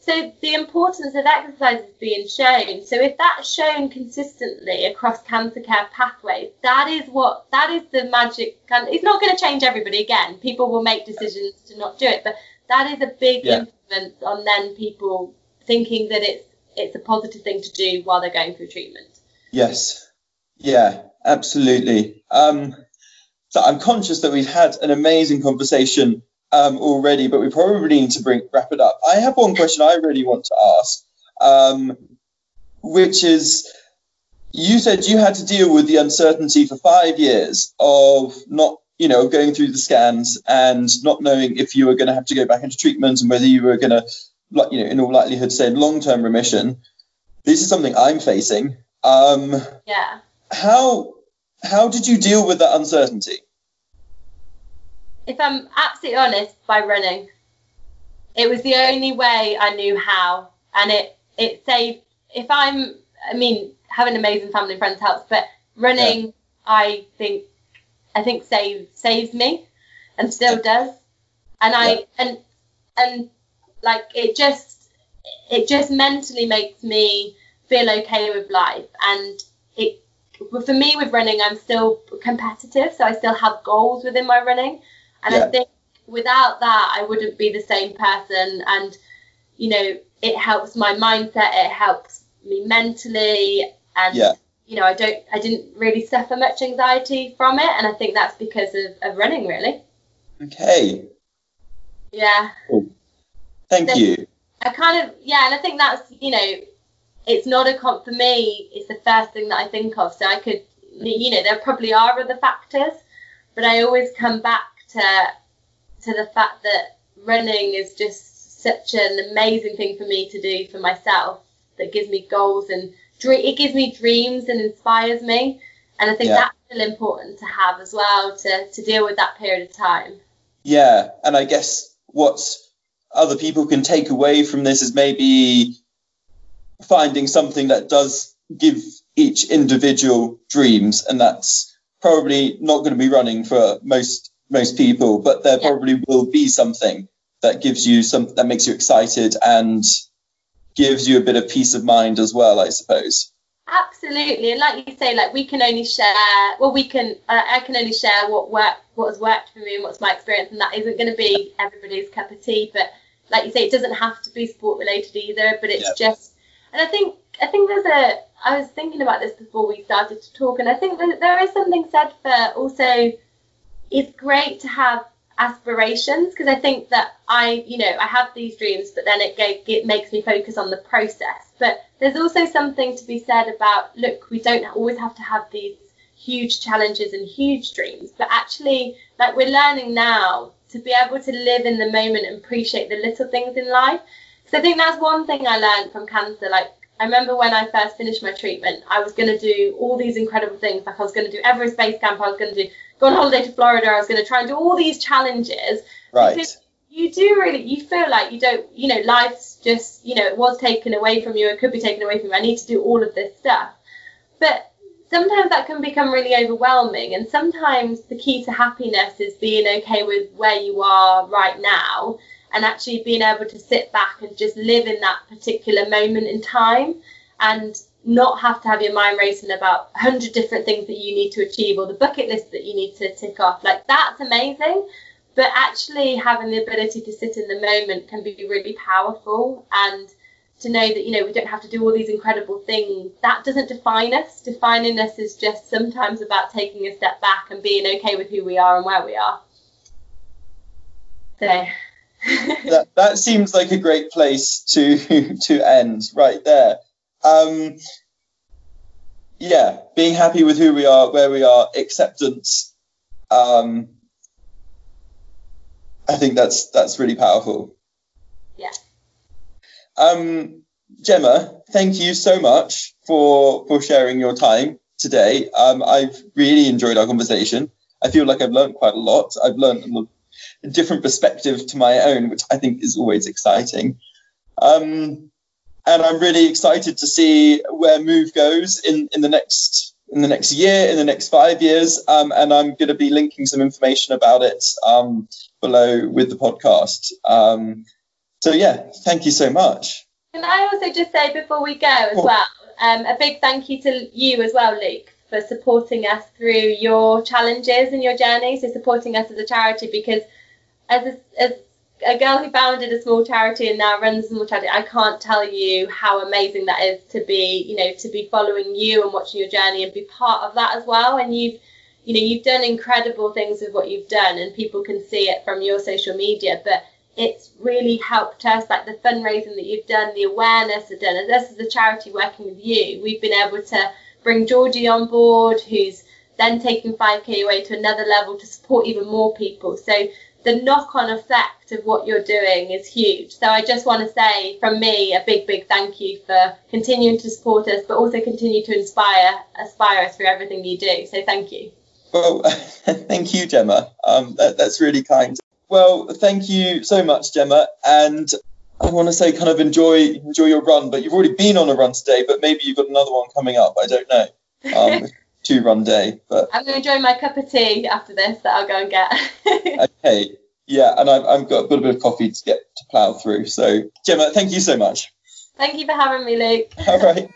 So the importance of exercise is being shown. So if that's shown consistently across cancer care pathways, that is the magic. It's not going to change everybody again. People will make decisions to not do it, but that is a big on then people thinking that it's a positive thing to do while they're going through treatment. Yes. Yeah, absolutely. So I'm conscious that we've had an amazing conversation already, but we probably need to wrap it up. I have one question I really want to ask, which is, you said you had to deal with the uncertainty for 5 years of not, you know, going through the scans and not knowing if you were going to have to go back into treatment and whether you were going to, you know, in all likelihood, say long-term remission. This is something I'm facing. Yeah. How did you deal with that uncertainty? If I'm absolutely honest, by running. It was the only way I knew how, and it saved. If having amazing family and friends helps, but running, yeah. I think saves me, and still does. And it just mentally makes me feel okay with life. And it, for me, with running, I'm still competitive, so I still have goals within my running. And I think without that, I wouldn't be the same person. And, you know, it helps my mindset. It helps me mentally. And, you know, I didn't really suffer much anxiety from it. And I think that's because of running, really. Okay. Yeah. Cool. Thank you. And I think that's, you know, it's not for me, it's the first thing that I think of. So I could, you know, there probably are other factors, but I always come back to the fact that running is just such an amazing thing for me to do for myself, that gives me goals and it gives me dreams and inspires me. And I think that's still important to have as well, to deal with that period of time. Yeah, and I guess what other people can take away from this is maybe finding something that does give each individual dreams, and that's probably not going to be running for most people, but there probably will be something that gives you something that makes you excited and gives you a bit of peace of mind as well, I suppose. Absolutely. And like you say, like we can only share, I can only share what has worked for me and what's my experience, and that isn't going to be everybody's cup of tea. But like you say, it doesn't have to be sport related either, but it's just, and I think I was thinking about this before we started to talk, and I think that there is something said for also, it's great to have aspirations, because I think that I have these dreams, but then it makes me focus on the process. But there's also something to be said about, look, we don't always have to have these huge challenges and huge dreams, but actually, like, we're learning now to be able to live in the moment and appreciate the little things in life. So I think that's one thing I learned from cancer. Like, I remember when I first finished my treatment, I was going to do all these incredible things. Like, I was going to do Everest Base Camp, I was going to go on holiday to Florida, I was going to try and do all these challenges. Right. Because you feel like you don't, you know, life's just, you know, it was taken away from you, it could be taken away from you, I need to do all of this stuff. But sometimes that can become really overwhelming, and sometimes the key to happiness is being okay with where you are right now, and actually being able to sit back and just live in that particular moment in time, and not have to have your mind racing about 100 different things that you need to achieve, or the bucket list that you need to tick off. Like, that's amazing, but actually having the ability to sit in the moment can be really powerful, and to know that, you know, we don't have to do all these incredible things. That doesn't define us. Defining us is just sometimes about taking a step back and being okay with who we are and where we are. So that seems like a great place to end right there. Being happy with who we are, where we are, acceptance. I think that's really powerful. Yeah. Gemma, thank you so much for sharing your time today. I've really enjoyed our conversation. I feel like I've learned quite a lot. I've learned a different perspective to my own, which I think is always exciting. And I'm really excited to see where Move goes in the next year, in the next 5 years. And I'm going to be linking some information about it below with the podcast. So, thank you so much. Can I also just say before we go as well, a big thank you to you as well, Luke, for supporting us through your challenges and your journey. So supporting us as a charity, because as a girl who founded a small charity and now runs a small charity, I can't tell you how amazing that is to be, you know, to be following you and watching your journey and be part of that as well. And you've done incredible things with what you've done, and people can see it from your social media, but it's really helped us, like the fundraising that you've done, the awareness I've done, and this is the charity working with you. We've been able to bring Georgie on board, who's then taking 5K Away to another level to support even more people. So the knock-on effect of what you're doing is huge. So I just want to say from me a big, big thank you for continuing to support us, but also continue to inspire us through everything you do. So thank you. Well, thank you, Gemma. That's really kind. Well, thank you so much, Gemma. And I want to say kind of enjoy your run, but you've already been on a run today, but maybe you've got another one coming up. I don't know. Two-run day. But I'm going to enjoy my cup of tea after this that I'll go and get. Okay. Yeah, and I've got a little bit of coffee to plough through. So, Gemma, thank you so much. Thank you for having me, Luke. All right.